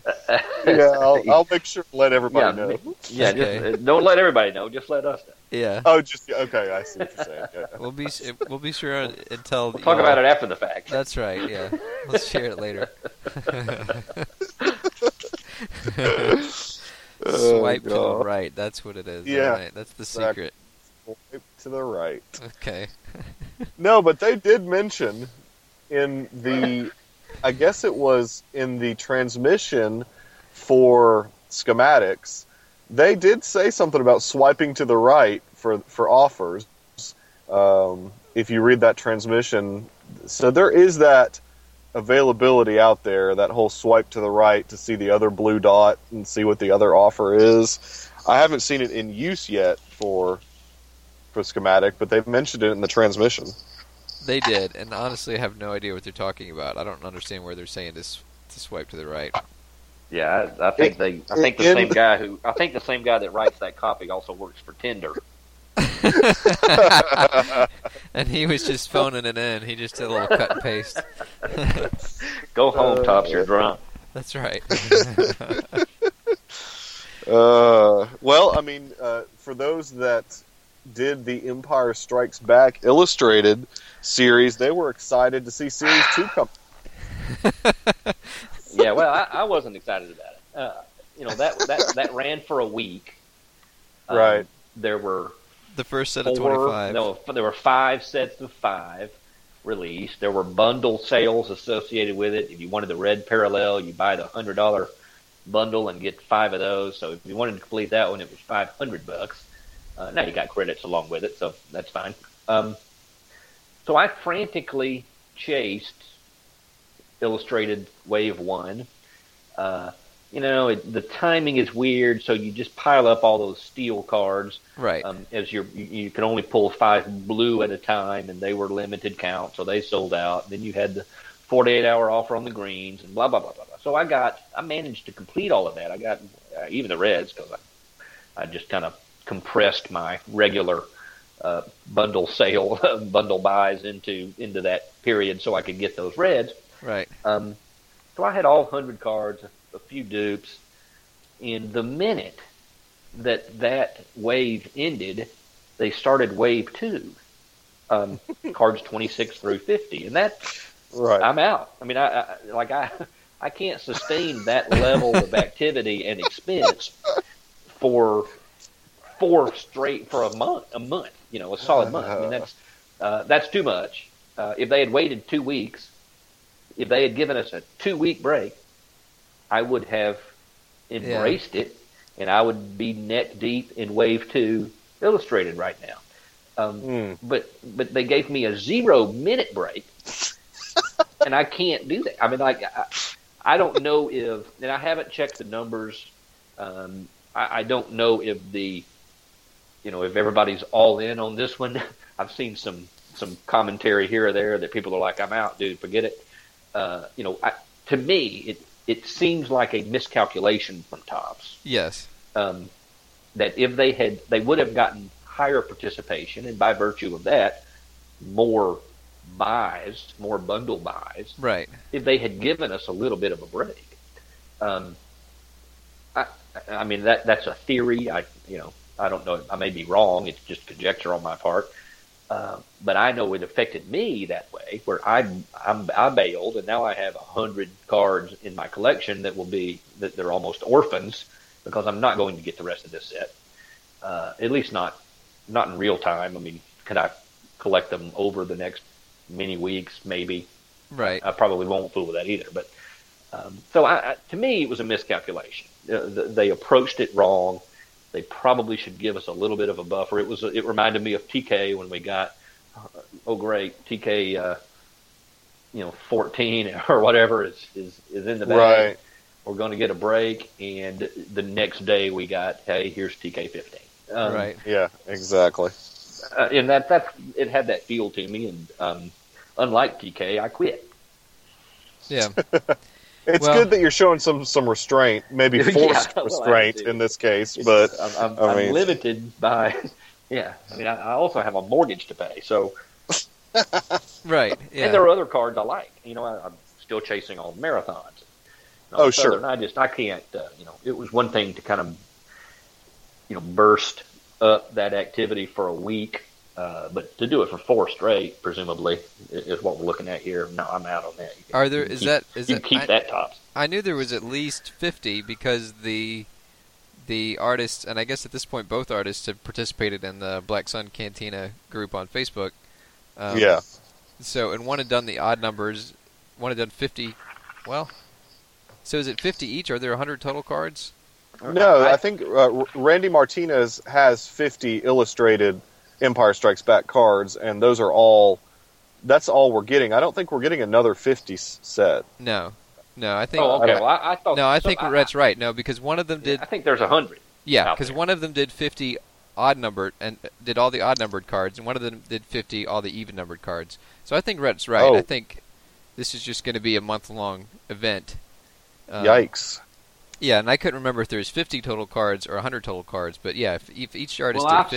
Yeah, I'll make sure to let everybody know. Yeah, okay. Just, don't let everybody know. Just let us know. Yeah. Oh, just okay. I see what you're saying. Yeah. We'll be sure until we'll talk about it after the fact. That's right. Yeah, let's share it later. Swipe to the right. That's what it is. Yeah, right. That's the secret. Swipe to the right. Okay. No, but they did mention. In the, I guess it was in the transmission for schematics, they did say something about swiping to the right for offers. If you read that transmission, so there is that availability out there, that whole swipe to the right to see the other blue dot and see what the other offer is. I haven't seen it in use yet for schematic, but they've mentioned it in the transmission. They did, and honestly, I have no idea what they're talking about. I don't understand where they're saying to swipe to the right. Yeah, I think the same guy that writes that copy also works for Tinder. And he was just phoning it in. He just did a little cut and paste. Go home, Topps. You're drunk. That's right. Well, I mean, for those that did the Empire Strikes Back illustrated series, they were excited to see Series 2 come. Yeah, well, I wasn't excited about it. That ran for a week. Right. There were... The first set of 25. No, there were 5 sets of 5 released. There were bundle sales associated with it. If you wanted the red parallel, you buy the $100 bundle and get 5 of those. So if you wanted to complete that one, it was $500. Now you got credits along with it, so that's fine. So I frantically chased Illustrated Wave 1. The timing is weird, so you just pile up all those steel cards. Right. As you can only pull 5 blue at a time, and they were limited count, so they sold out. Then you had the 48-hour offer on the greens, and blah, blah, blah, blah, blah. So I managed to complete all of that. I got even the reds, because I just kind of compressed my regular bundle sale, bundle buys into that period so I could get those reds. Right. So I had all 100 cards, a few dupes. In the minute that wave ended, they started Wave 2, cards 26 through 50. And that's right. I'm out. I mean, I can't sustain that level of activity and expense for a month, a solid month. I mean, that's too much. If they had waited 2 weeks, if they had given us a 2-week break, I would have embraced it, and I would be neck deep in Wave 2 Illustrated right now. But they gave me a 0-minute break, and I can't do that. I mean, like, I don't know if, and I haven't checked the numbers. I don't know if if everybody's all in on this one. I've seen some commentary here or there that people are like, I'm out, dude, forget it. To me, it seems like a miscalculation from Topps. Yes. That if they would have gotten higher participation, and by virtue of that, more bundle buys. Right. If they had given us a little bit of a break. I mean, that's a theory. I don't know. I may be wrong. It's just conjecture on my part. But I know it affected me that way, where I bailed, and now I have 100 cards in my collection that they're almost orphans, because I'm not going to get the rest of this set, at least not in real time. I mean, could I collect them over the next many weeks? Maybe. Right. I probably won't fool with that either. But so to me, it was a miscalculation. They approached it wrong. They probably should give us a little bit of a buffer. It reminded me of TK when we got, oh great, TK, 14 or whatever is in the bag. Right. We're going to get a break, and the next day we got, hey, here's TK 15. Right. Yeah. Exactly. And it had that feel to me, and unlike TK, I quit. Yeah. It's good that you're showing some restraint, maybe forced restraint in this case. But I'm limited by, I mean, I also have a mortgage to pay, so right. Yeah. And there are other cards I like. I'm still chasing on marathons. Oh, sure. I can't. It was one thing to kind of, burst up that activity for a week, but to do it for 4 straight, presumably, is what we're looking at here. No, I'm out on that. Keep that Topps. I knew there was at least 50 because the artists, and I guess at this point both artists have participated in the Black Sun Cantina group on Facebook. Yeah. So, and one had done the odd numbers, one had done 50. Well, so is it 50 each? Are there 100 total cards? No, I think Randy Martinez has 50 illustrated Empire Strikes Back cards, and those are all. That's all we're getting. I don't think we're getting another 50 set. No, I think. Oh, okay. Well, I thought. No, I think that's right. No, because one of them did. I think there's 100. Yeah, because one of them did 50 odd numbered and did all the odd numbered cards, and one of them did 50 all the even numbered cards. So I think Rhett's right. Oh. I think this is just going to be a month long event. Yikes. Yeah, and I couldn't remember if there's 50 total cards or 100 total cards, but yeah, if each artist did 50... I've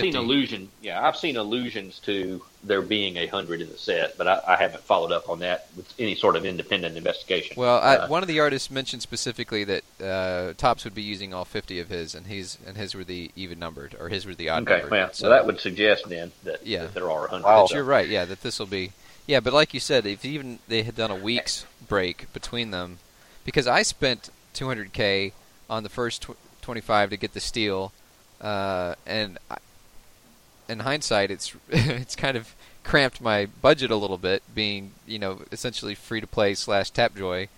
seen allusions to there being 100 in the set, but I haven't followed up on that with any sort of independent investigation. Well, one of the artists mentioned specifically that Topps would be using all 50 of his, and his were the even numbered, or his were the odd numbered. Okay, well, so that would suggest then that there are 100. Wow. But you're right, yeah, that this will be... Yeah, but like you said, if even they had done a week's break between them, because I spent... $200K on the first 25 to get the steal, and in hindsight, it's kind of cramped my budget a little bit, being essentially free to play / Tapjoy,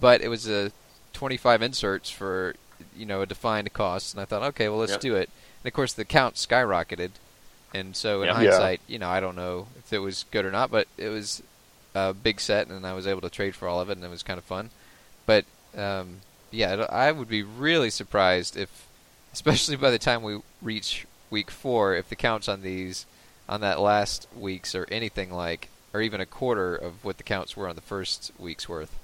but it was a 25 inserts for a defined cost, and I thought, okay, well let's do it. And of course, the count skyrocketed, and so in hindsight, I don't know if it was good or not, but it was a big set, and I was able to trade for all of it, and it was kind of fun. But, I would be really surprised if, especially by the time we reach week 4, if the counts on these, on that last week's are anything like, or even a quarter of what the counts were on the first week's worth.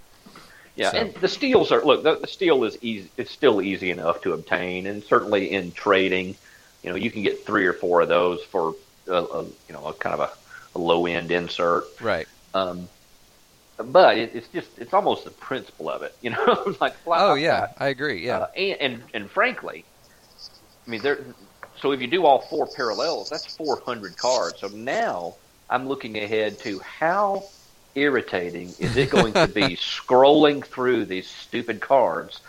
Yeah, so. And the steals are, look, the steal is easy, it's still easy enough to obtain, and certainly in trading, you can get 3 or 4 of those for, a kind of a low-end insert. Right. But it's almost the principle of it, like fly. Oh yeah, I agree. Yeah, and frankly, I mean, there So if you do all four parallels, that's 400 cards. So now I'm looking ahead to how irritating is it going to be scrolling through these stupid cards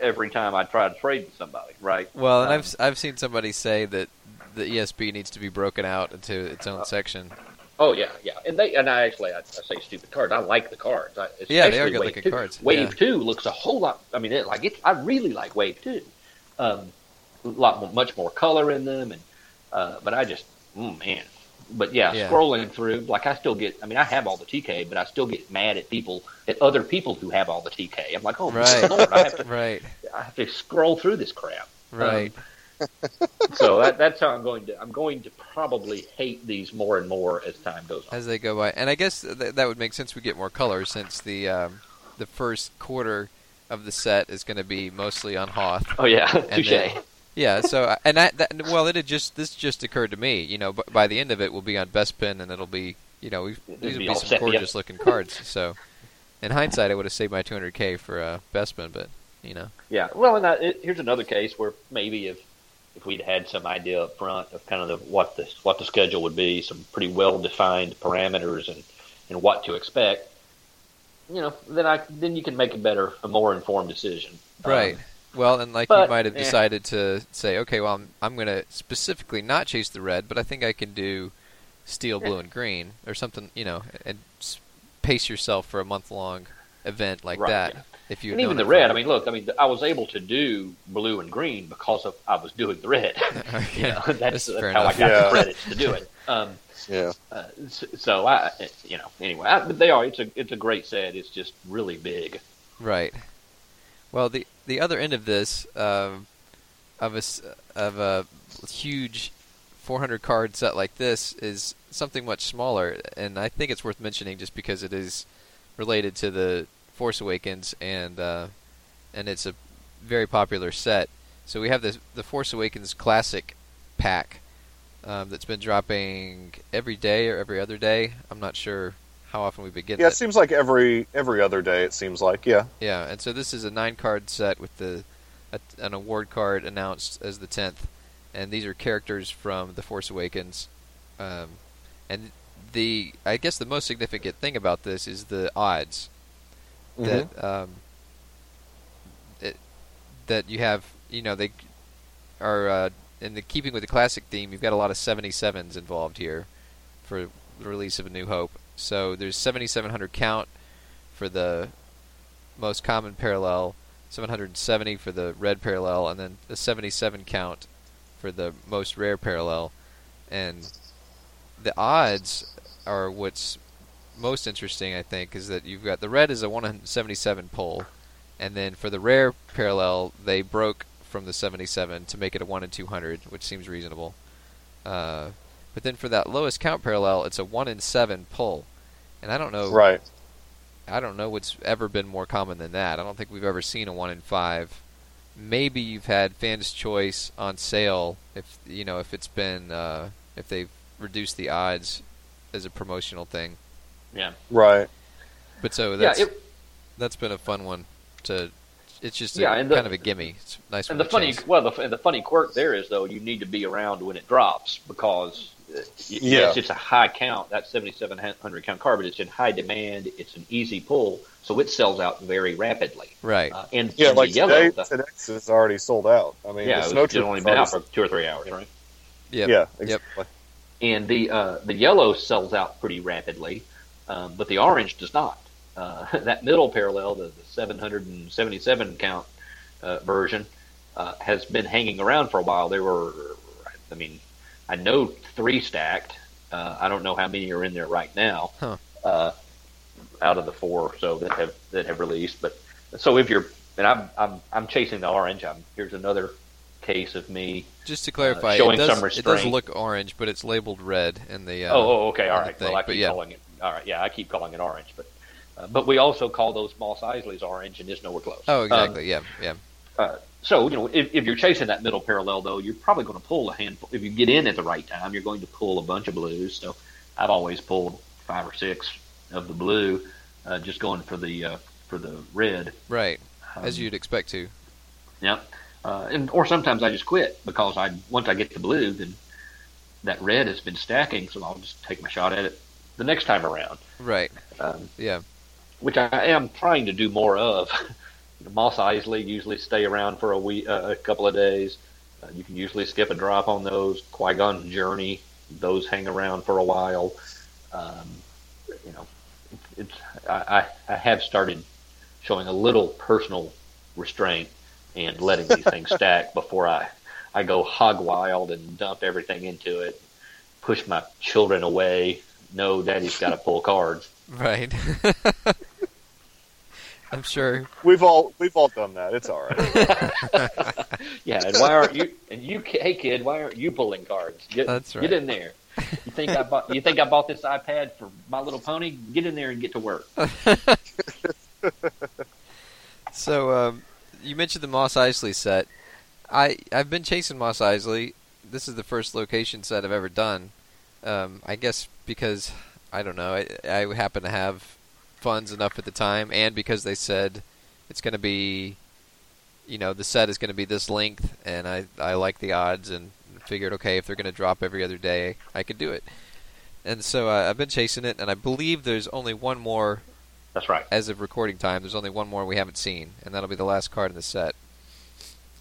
every time I try to trade with somebody, right? Well, and I've seen somebody say that the ESB needs to be broken out into its own section. Oh yeah, yeah, and I say stupid cards. I like the cards. They are good-looking cards. Wave two looks a whole lot. I mean, I really like Wave 2. Much more color in them, and but I just man. But yeah, scrolling through, like I still get. I mean, I have all the TK, but I still get mad at people, at other people who have all the TK. I'm like, oh my Lord, I have to scroll through this crap. Right. So that's how I'm going to probably hate these more and more as time goes on. As they go by. And I guess that would make sense. We get more color since the first quarter of the set is going to be mostly on Hoth. Oh yeah, touché. Yeah, so this just occurred to me. You know, by the end of it, we'll be on Bespin, and it'll be these will be some gorgeous looking cards. So, in hindsight, I would have saved my $200K for Bespin, but you know. Yeah, well, and here's another case where maybe if we'd had some idea up front of kind of what the schedule would be, some pretty well defined parameters and what to expect, you know, then you can make a more informed decision. Right. Well, and you might have decided to say, okay, well, I'm going to specifically not chase the red, but I think I can do steel, blue, and green or something, you know, and pace yourself for a month long event like that. Yeah. And even the red, I was able to do blue and green because I was doing the red. That's how I got the credits to do it. So I, you know, anyway, but they are. It's a great set. It's just really big. Right. Well, the other end of this, of a huge 400 card set like this is something much smaller, and I think it's worth mentioning just because it is related to the Force Awakens, and it's a very popular set. So we have the Force Awakens Classic pack that's been dropping every day or every other day. I'm not sure how often we've been getting it. Yeah, it seems like every other day, it seems like, yeah. Yeah, and so this is a 9-card set with an award card announced as the 10th, and these are characters from The Force Awakens. I guess the most significant thing about this is the odds. Mm-hmm. That you have, you know, they are in the keeping with the classic theme. You've got a lot of 77s involved here for the release of A New Hope. So there's 7,700 count for the most common parallel, 770 for the red parallel, and then a 77 count for the most rare parallel. And the odds are what's most interesting, I think, is that you've got the red is a 177 pull, and then for the rare parallel they broke from the 77 to make it a 1 in 200, which seems reasonable. But then for that lowest count parallel, it's a 1 in 7 pull, and I don't know. Right. I don't know what's ever been more common than that. I don't think we've ever seen a 1 in 5. Maybe you've had Fans Choice on sale if it's been if they've reduced the odds as a promotional thing. Yeah. Right. But so that's been a fun one. Kind of a gimme. It's nice. And the funny quirk there is though, you need to be around when it drops because yes, it's a high count. That 7,700 count card, but it's in high demand. It's an easy pull, so it sells out very rapidly. Right. Today it's already sold out. I mean, it's only been out for 2 or 3 hours, right? Yep. Yeah. Exactly. Yep. And the yellow sells out pretty rapidly. But the orange does not. That middle parallel, the 777 count version, has been hanging around for a while. There were, I know 3 stacked. I don't know how many are in there right now, out of the 4 or so that have released. But so if you're, and I'm chasing the orange. Here's another case of me. Just to clarify, it does look orange, but it's labeled red in the. Okay, all right. Well, I keep calling it. All right, yeah, I keep calling it orange, but we also call those Mos Eisley's orange, and it's nowhere close. Oh, exactly, yeah. So you know, if you're chasing that middle parallel, though, you're probably going to pull a handful. If you get in at the right time, you're going to pull a bunch of blues. So I've always pulled 5 or 6 of the blue, just going for the red. Right, as you'd expect to. Yep. Yeah. Or sometimes I just quit because once I get the blue, then that red has been stacking, so I'll just take my shot at it the next time around. Right. Which I am trying to do more of. Mos Eisley usually stay around for a couple of days. You can usually skip a drop on those. Qui-Gon's Journey, those hang around for a while. I have started showing a little personal restraint and letting these things stack before I go hog wild and dump everything into it, push my children away. No, Daddy's got to pull cards. Right. I'm sure we've all done that. It's all right. Yeah, and why aren't you? And you, hey kid, why aren't you pulling cards? That's right. Get in there. You think I bought this iPad for My Little Pony? Get in there and get to work. So you mentioned the Mos Eisley set. I've been chasing Mos Eisley. This is the first location set I've ever done. I guess because I don't know. I happen to have funds enough at the time, and because they said it's going to be, the set is going to be this length, and I like the odds and figured, okay, if they're going to drop every other day, I could do it. And so I've been chasing it, and I believe there's only one more. That's right. As of recording time, there's only one more we haven't seen, and that'll be the last card in the set.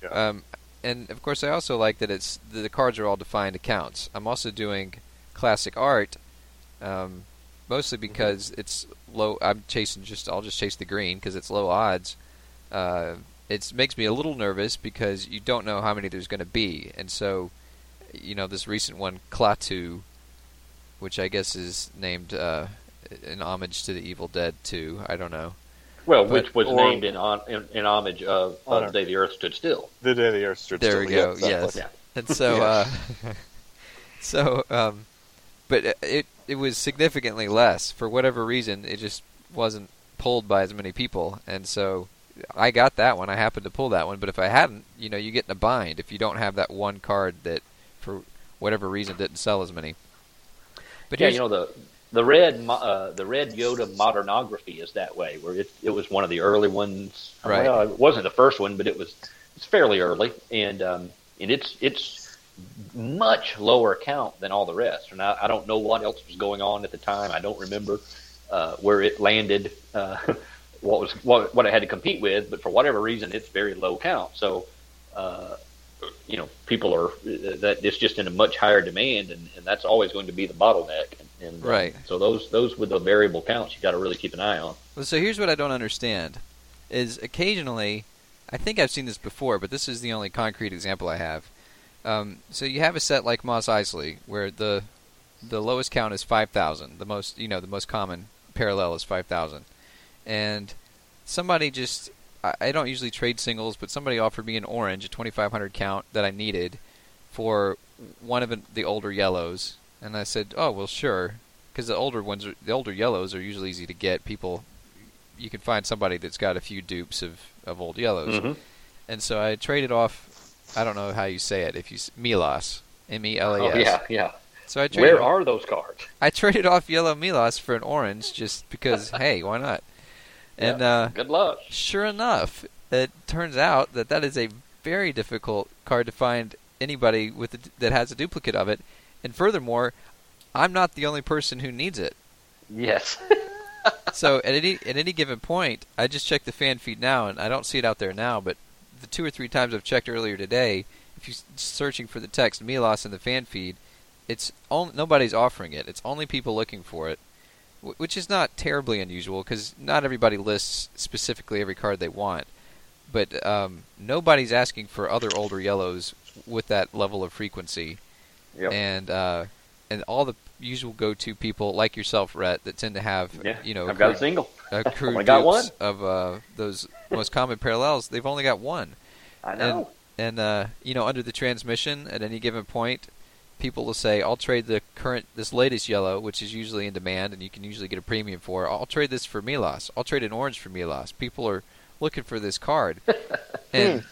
Yeah. And of course, I also like that it's the cards are all defined accounts. I'm also doing Classic Art, mostly because it's low. I'll just chase the green because it's low odds. It makes me a little nervous because you don't know how many there's going to be, and so this recent one, Klaatu, which I guess is named in homage to the Evil Dead 2. I don't know. Well, which was named in homage of the day the Earth Stood Still. The day the Earth Stood Still. There we go. Yes. Yeah. And so, but it was significantly less for whatever reason. It just wasn't pulled by as many people, and so I got that one. I happened to pull that one, but if I hadn't, you get in a bind if you don't have that one card that, for whatever reason, didn't sell as many. But yeah, the red Yoda Modernography is that way, where it was one of the early ones. Right. Well, it wasn't the first one, but it's fairly early, and it's much lower count than all the rest. And I don't know what else was going on at the time. I don't remember where it landed. What I had to compete with, but for whatever reason, it's very low count. So, people are that it's just in a much higher demand, and that's always going to be the bottleneck. And right. So those with the variable counts, you got to really keep an eye on. Well, so here's what I don't understand: is occasionally, I think I've seen this before, but this is the only concrete example I have. So you have a set like Mos Eisley, where the lowest count is 5,000. The most the most common parallel is 5,000. And somebody I don't usually trade singles, but somebody offered me an orange, a 2,500 count that I needed for one of the older yellows. And I said, oh, well, sure, because the older yellows are usually easy to get. You can find somebody that's got a few dupes of old yellows. Mm-hmm. And so I traded off, I don't know how you say it, Milos, M-E-L-A-S. Oh, yeah. So Where are those cards? I traded off yellow Milos for an orange just because, hey, why not? And good luck. Sure enough, it turns out that is a very difficult card to find anybody that has a duplicate of it. And furthermore, I'm not the only person who needs it. Yes. So at any given point, I just check the fan feed now, and I don't see it out there now. But the two or three times I've checked earlier today, if you're searching for the text Milos in the fan feed, nobody's offering it. It's only people looking for it. Which is not terribly unusual because not everybody lists specifically every card they want. But nobody's asking for other older yellows with that level of frequency. Yep. And all the usual go-to people like yourself, Rhett, that tend to have, I've got a single. Only got one. Of those most common parallels, they've only got one. I know. And under the transmission at any given point, people will say, I'll trade this latest yellow, which is usually in demand and you can usually get a premium for. I'll trade this for Milos. I'll trade an orange for Milos. People are looking for this card. And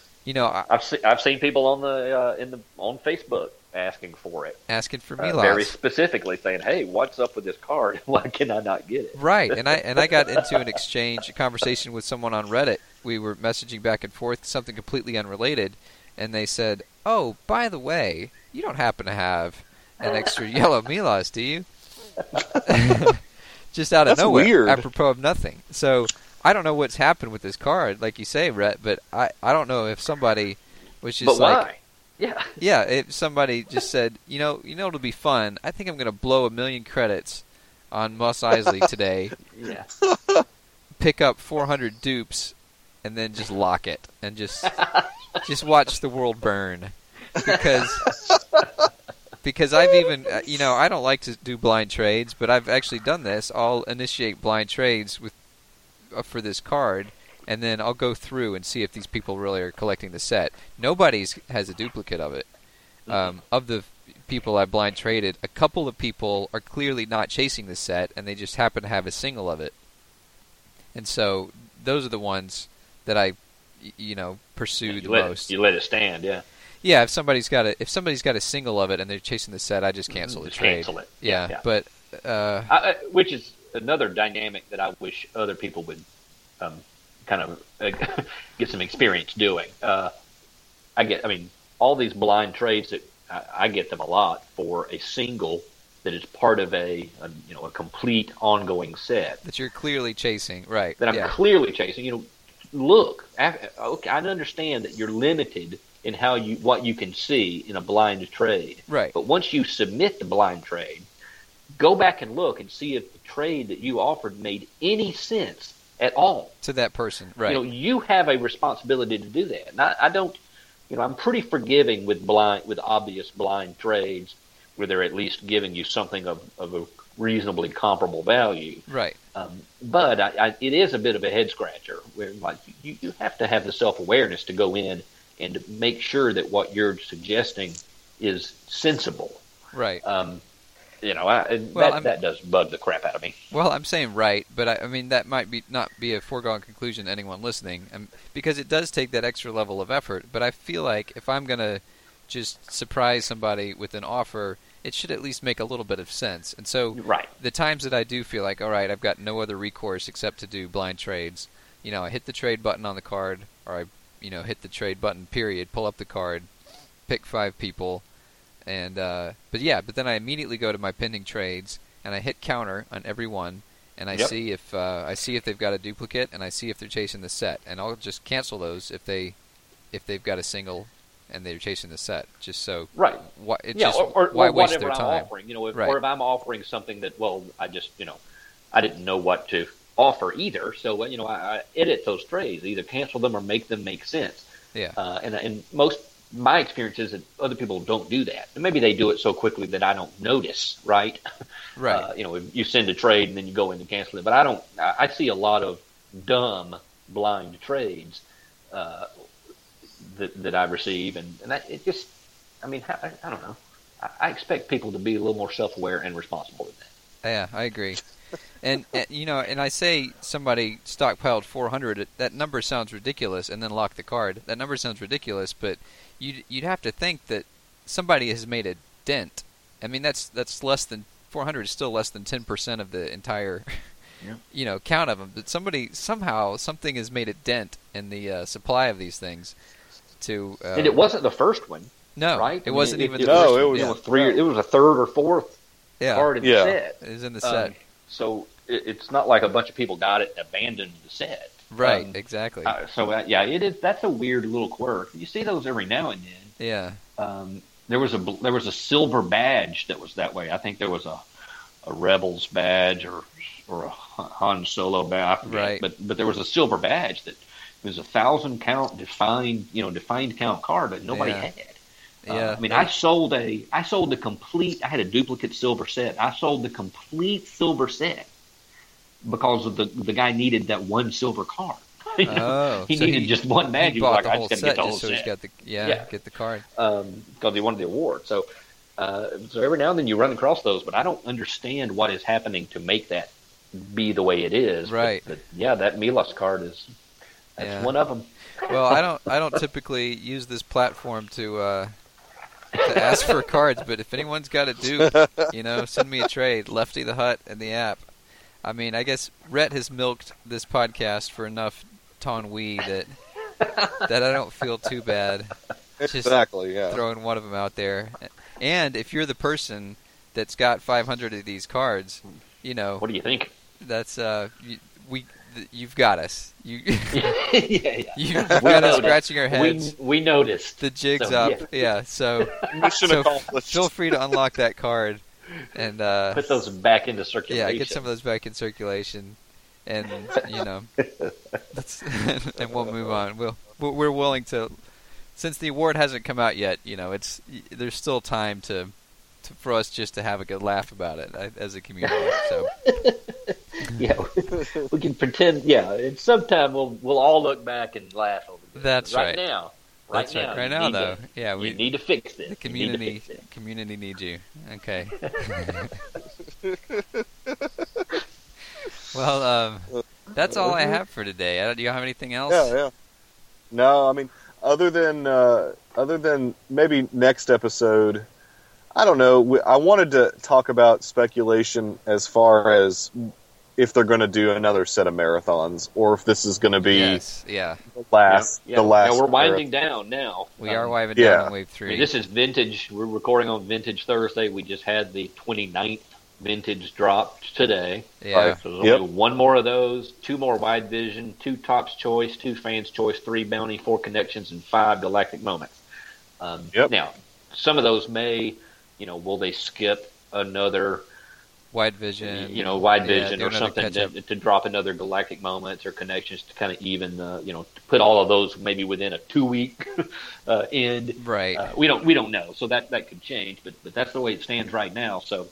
I've seen people on the on Facebook asking for it. Asking for Milos. Very specifically saying, "Hey, what's up with this card? Why can I not get it?" Right. And I got into an exchange, a conversation with someone on Reddit. We were messaging back and forth, something completely unrelated. and they said, oh, by the way, you don't happen to have an extra yellow Milos, do you? Just out of That's nowhere, weird. Apropos of nothing. So I don't know what's happened with this card, like you say, Rhett, but I don't know if somebody was just but like... Why? Yeah. Yeah, if somebody just said, you know it'll be fun. I think I'm going to blow 1,000,000 credits on Mos Eisley today. Yeah. Pick up 400 dupes and then just lock it and just watch the world burn. Because I've even, I don't like to do blind trades, but I've actually done this. I'll initiate blind trades with for this card, and then I'll go through and see if these people really are collecting the set. Nobody's has a duplicate of it. Of the people I blind traded, a couple of people are clearly not chasing the set, and they just happen to have a single of it. And so those are the ones that I, pursue the most. You let it stand, yeah. Yeah, if somebody's got a single of it and they're chasing the set, I just cancel the trade. Cancel it. Yeah. But which is another dynamic that I wish other people would kind of get some experience doing. All these blind trades that I get them a lot for a single that is part of a complete ongoing set that you're clearly chasing, right? That I'm clearly chasing. Look, okay, I understand that you're limited in what you can see in a blind trade. Right. But once you submit the blind trade, go back and look and see if the trade that you offered made any sense at all to that person. Right. You have a responsibility to do that. And I don't. I'm pretty forgiving with obvious blind trades where they're at least giving you something of a reasonably comparable value. Right. But it is a bit of a head scratcher where you have to have the self awareness to go in and to make sure that what you're suggesting is sensible. Right. That does bug the crap out of me. Well, I'm saying right, but that might not be a foregone conclusion to anyone listening, because it does take that extra level of effort. But I feel like if I'm going to just surprise somebody with an offer, it should at least make a little bit of sense. And so the times that I do feel like, all right, I've got no other recourse except to do blind trades, I hit the trade button on the card, or I hit the trade button, period, pull up the card, pick 5 people, and but then I immediately go to my pending trades and I hit counter on every one, and I see if they've got a duplicate, and I see if they're chasing the set, and I'll just cancel those if they've got a single and they're chasing the set, just so why waste their time? Offering, or if I'm offering something that I didn't know what to offer either, so I edit those trades, either cancel them or make them make sense. Yeah. And most my experience is that other people don't do that. And maybe they do it so quickly that I don't notice. Right. Right. If you send a trade and then you go in and cancel it, but I don't. I see a lot of dumb blind trades that I receive, I don't know. I expect people to be a little more self-aware and responsible with that. Yeah, I agree. And I say somebody stockpiled 400. That number sounds ridiculous, and then lock the card. That number sounds ridiculous, but you'd have to think that somebody has made a dent. I mean, that's less than 400 is still less than 10% of the entire, count of them. But something has made a dent in the supply of these things. And it wasn't the first one. No, right? It wasn't even the first one. No, it was three. It was a third or fourth card in the set. It was in the set. So it's not like a bunch of people got it and abandoned the set. Right, exactly. It is. That's a weird little quirk. You see those every now and then. Yeah. There was a silver badge that was that way. I think there was a Rebels badge or a Han Solo badge. Right. But there was a silver badge that was a 1,000 count defined count card that nobody had. Yeah. I had a duplicate silver set. I sold the complete silver set because of the guy needed that one silver card. He needed just one badge. He bought the whole set just so he's got get the card. Because he wanted the award. So every now and then you run across those, but I don't understand what is happening to make that be the way it is. Right. But that Milos card is one of them. Well, I don't typically use this platform to ask for cards, but if anyone's got a dupe, send me a trade. Lefty the Hut and the app. I mean, I guess Rhett has milked this podcast for enough Ton Wee that I don't feel too bad Exactly, yeah. Throwing one of them out there. And if you're the person that's got 500 of these cards, you know... What do you think? That's, you've got us. You've got us scratching our heads. We noticed. The jig's up. Yeah, so, feel free to unlock that card. And put those back into circulation. Yeah, get some of those back in circulation. And, you know, and we'll move on. We're willing to... Since the award hasn't come out yet, you know, there's still time to for us just to have a good laugh about it as a community. So yeah, we can pretend. Yeah, and sometime we'll all look back and laugh over this. That's right. Right now, though. Yeah, we need to fix this. The community needs you. Okay. Well, that's all I have for today. Do you have anything else? Yeah. No, I mean. Other than maybe next episode, I don't know. I wanted to talk about speculation as far as if they're going to do another set of marathons or if this is going to be the last. Yeah, we're winding down now. We are winding down on Wave 3. I mean, this is vintage. We're recording on Vintage Thursday. We just had the 29th vintage dropped today. Yeah. Right, so there's only one more of those, two more Wide Vision, two Topps Choice, two Fans Choice, three Bounty, four Connections, and five Galactic Moments. Now, some of those will they skip another Wide Vision, Wide Vision or something to drop another Galactic Moments or Connections to kind of even, to put all of those maybe within a 2-week end. Right. We don't know. So that could change, but that's the way it stands right now. So,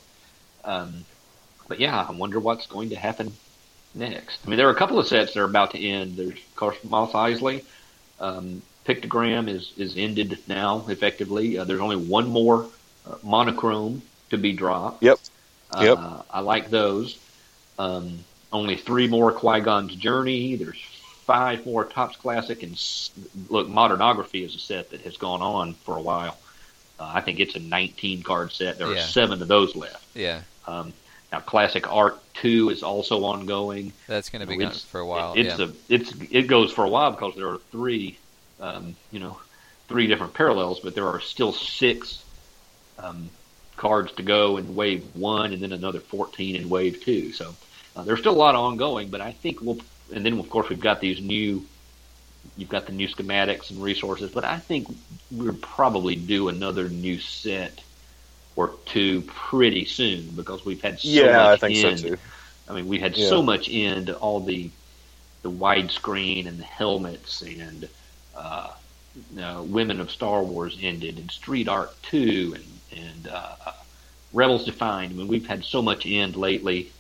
but yeah, I wonder what's going to happen next. I mean, there are a couple of sets that are about to end. There's, of course, Mos Eisley. Pictogram is ended now, effectively. There's only one more monochrome to be dropped. Yep. I like those. Only three more Qui-Gon's Journey. There's five more Topps Classic. And look, Modernography is a set that has gone on for a while. I think it's a 19-card set. There are seven of those left. Yeah. Now, Classic Art 2 is also ongoing. That's going to be gone for a while. It goes for a while because there are three different parallels, but there are still six cards to go in Wave 1 and then another 14 in Wave 2. So there's still a lot ongoing, but I think and then, of course, we've got you've got the new schematics and resources, but I think we'll probably do another new set or two pretty soon because we've had so much end. Yeah, I think so too. I mean, we had so much end, all the widescreen and the helmets and Women of Star Wars ended and Street Art 2 and Rebels Defined. I mean, we've had so much end lately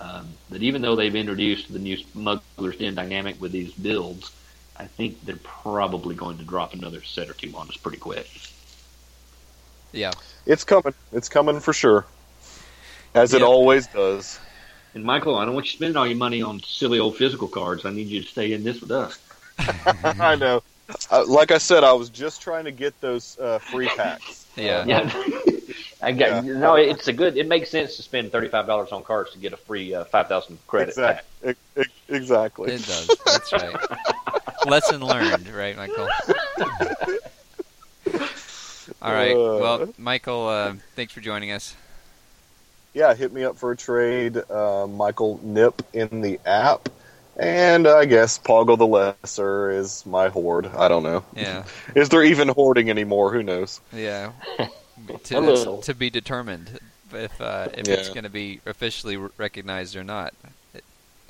that even though they've introduced the new Smuggler's Den dynamic with these builds, I think they're probably going to drop another set or two on us pretty quick. Yeah. It's coming. It's coming for sure. As it always does. And Michael, I don't want you spending all your money on silly old physical cards. I need you to stay in this with us. I know. Like I said, I was just trying to get those free packs. No, it's it makes sense to spend $35 on cards to get a free 5,000 credit pack. Exactly. It does. That's right. Lesson learned, right, Michael? All right. Well, Michael, thanks for joining us. Yeah, hit me up for a trade. Michael Nip in the app. And I guess Poggle the Lesser is my hoard. I don't know. Yeah. Is there even hoarding anymore? Who knows? Yeah. To be determined if it's going to be officially recognized or not.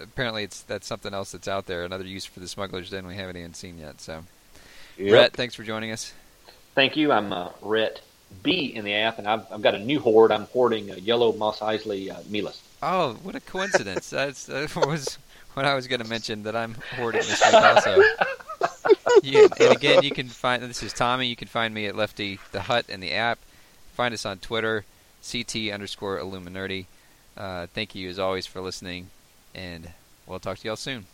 Apparently, that's something else that's out there. Another use for the Smuggler's Den we haven't even seen yet. So, Rhett, thanks for joining us. Thank you. I'm Rhett B in the app, and I've got a new hoard. I'm hoarding yellow Mos Eisley Milos. Oh, what a coincidence! That was what I was going to mention. That I'm hoarding this week also. And again, you can find this is Tommy. You can find me at Lefty the Hut in the app. Find us on Twitter, CT_Illuminerdi. Thank you as always for listening. And we'll talk to y'all soon.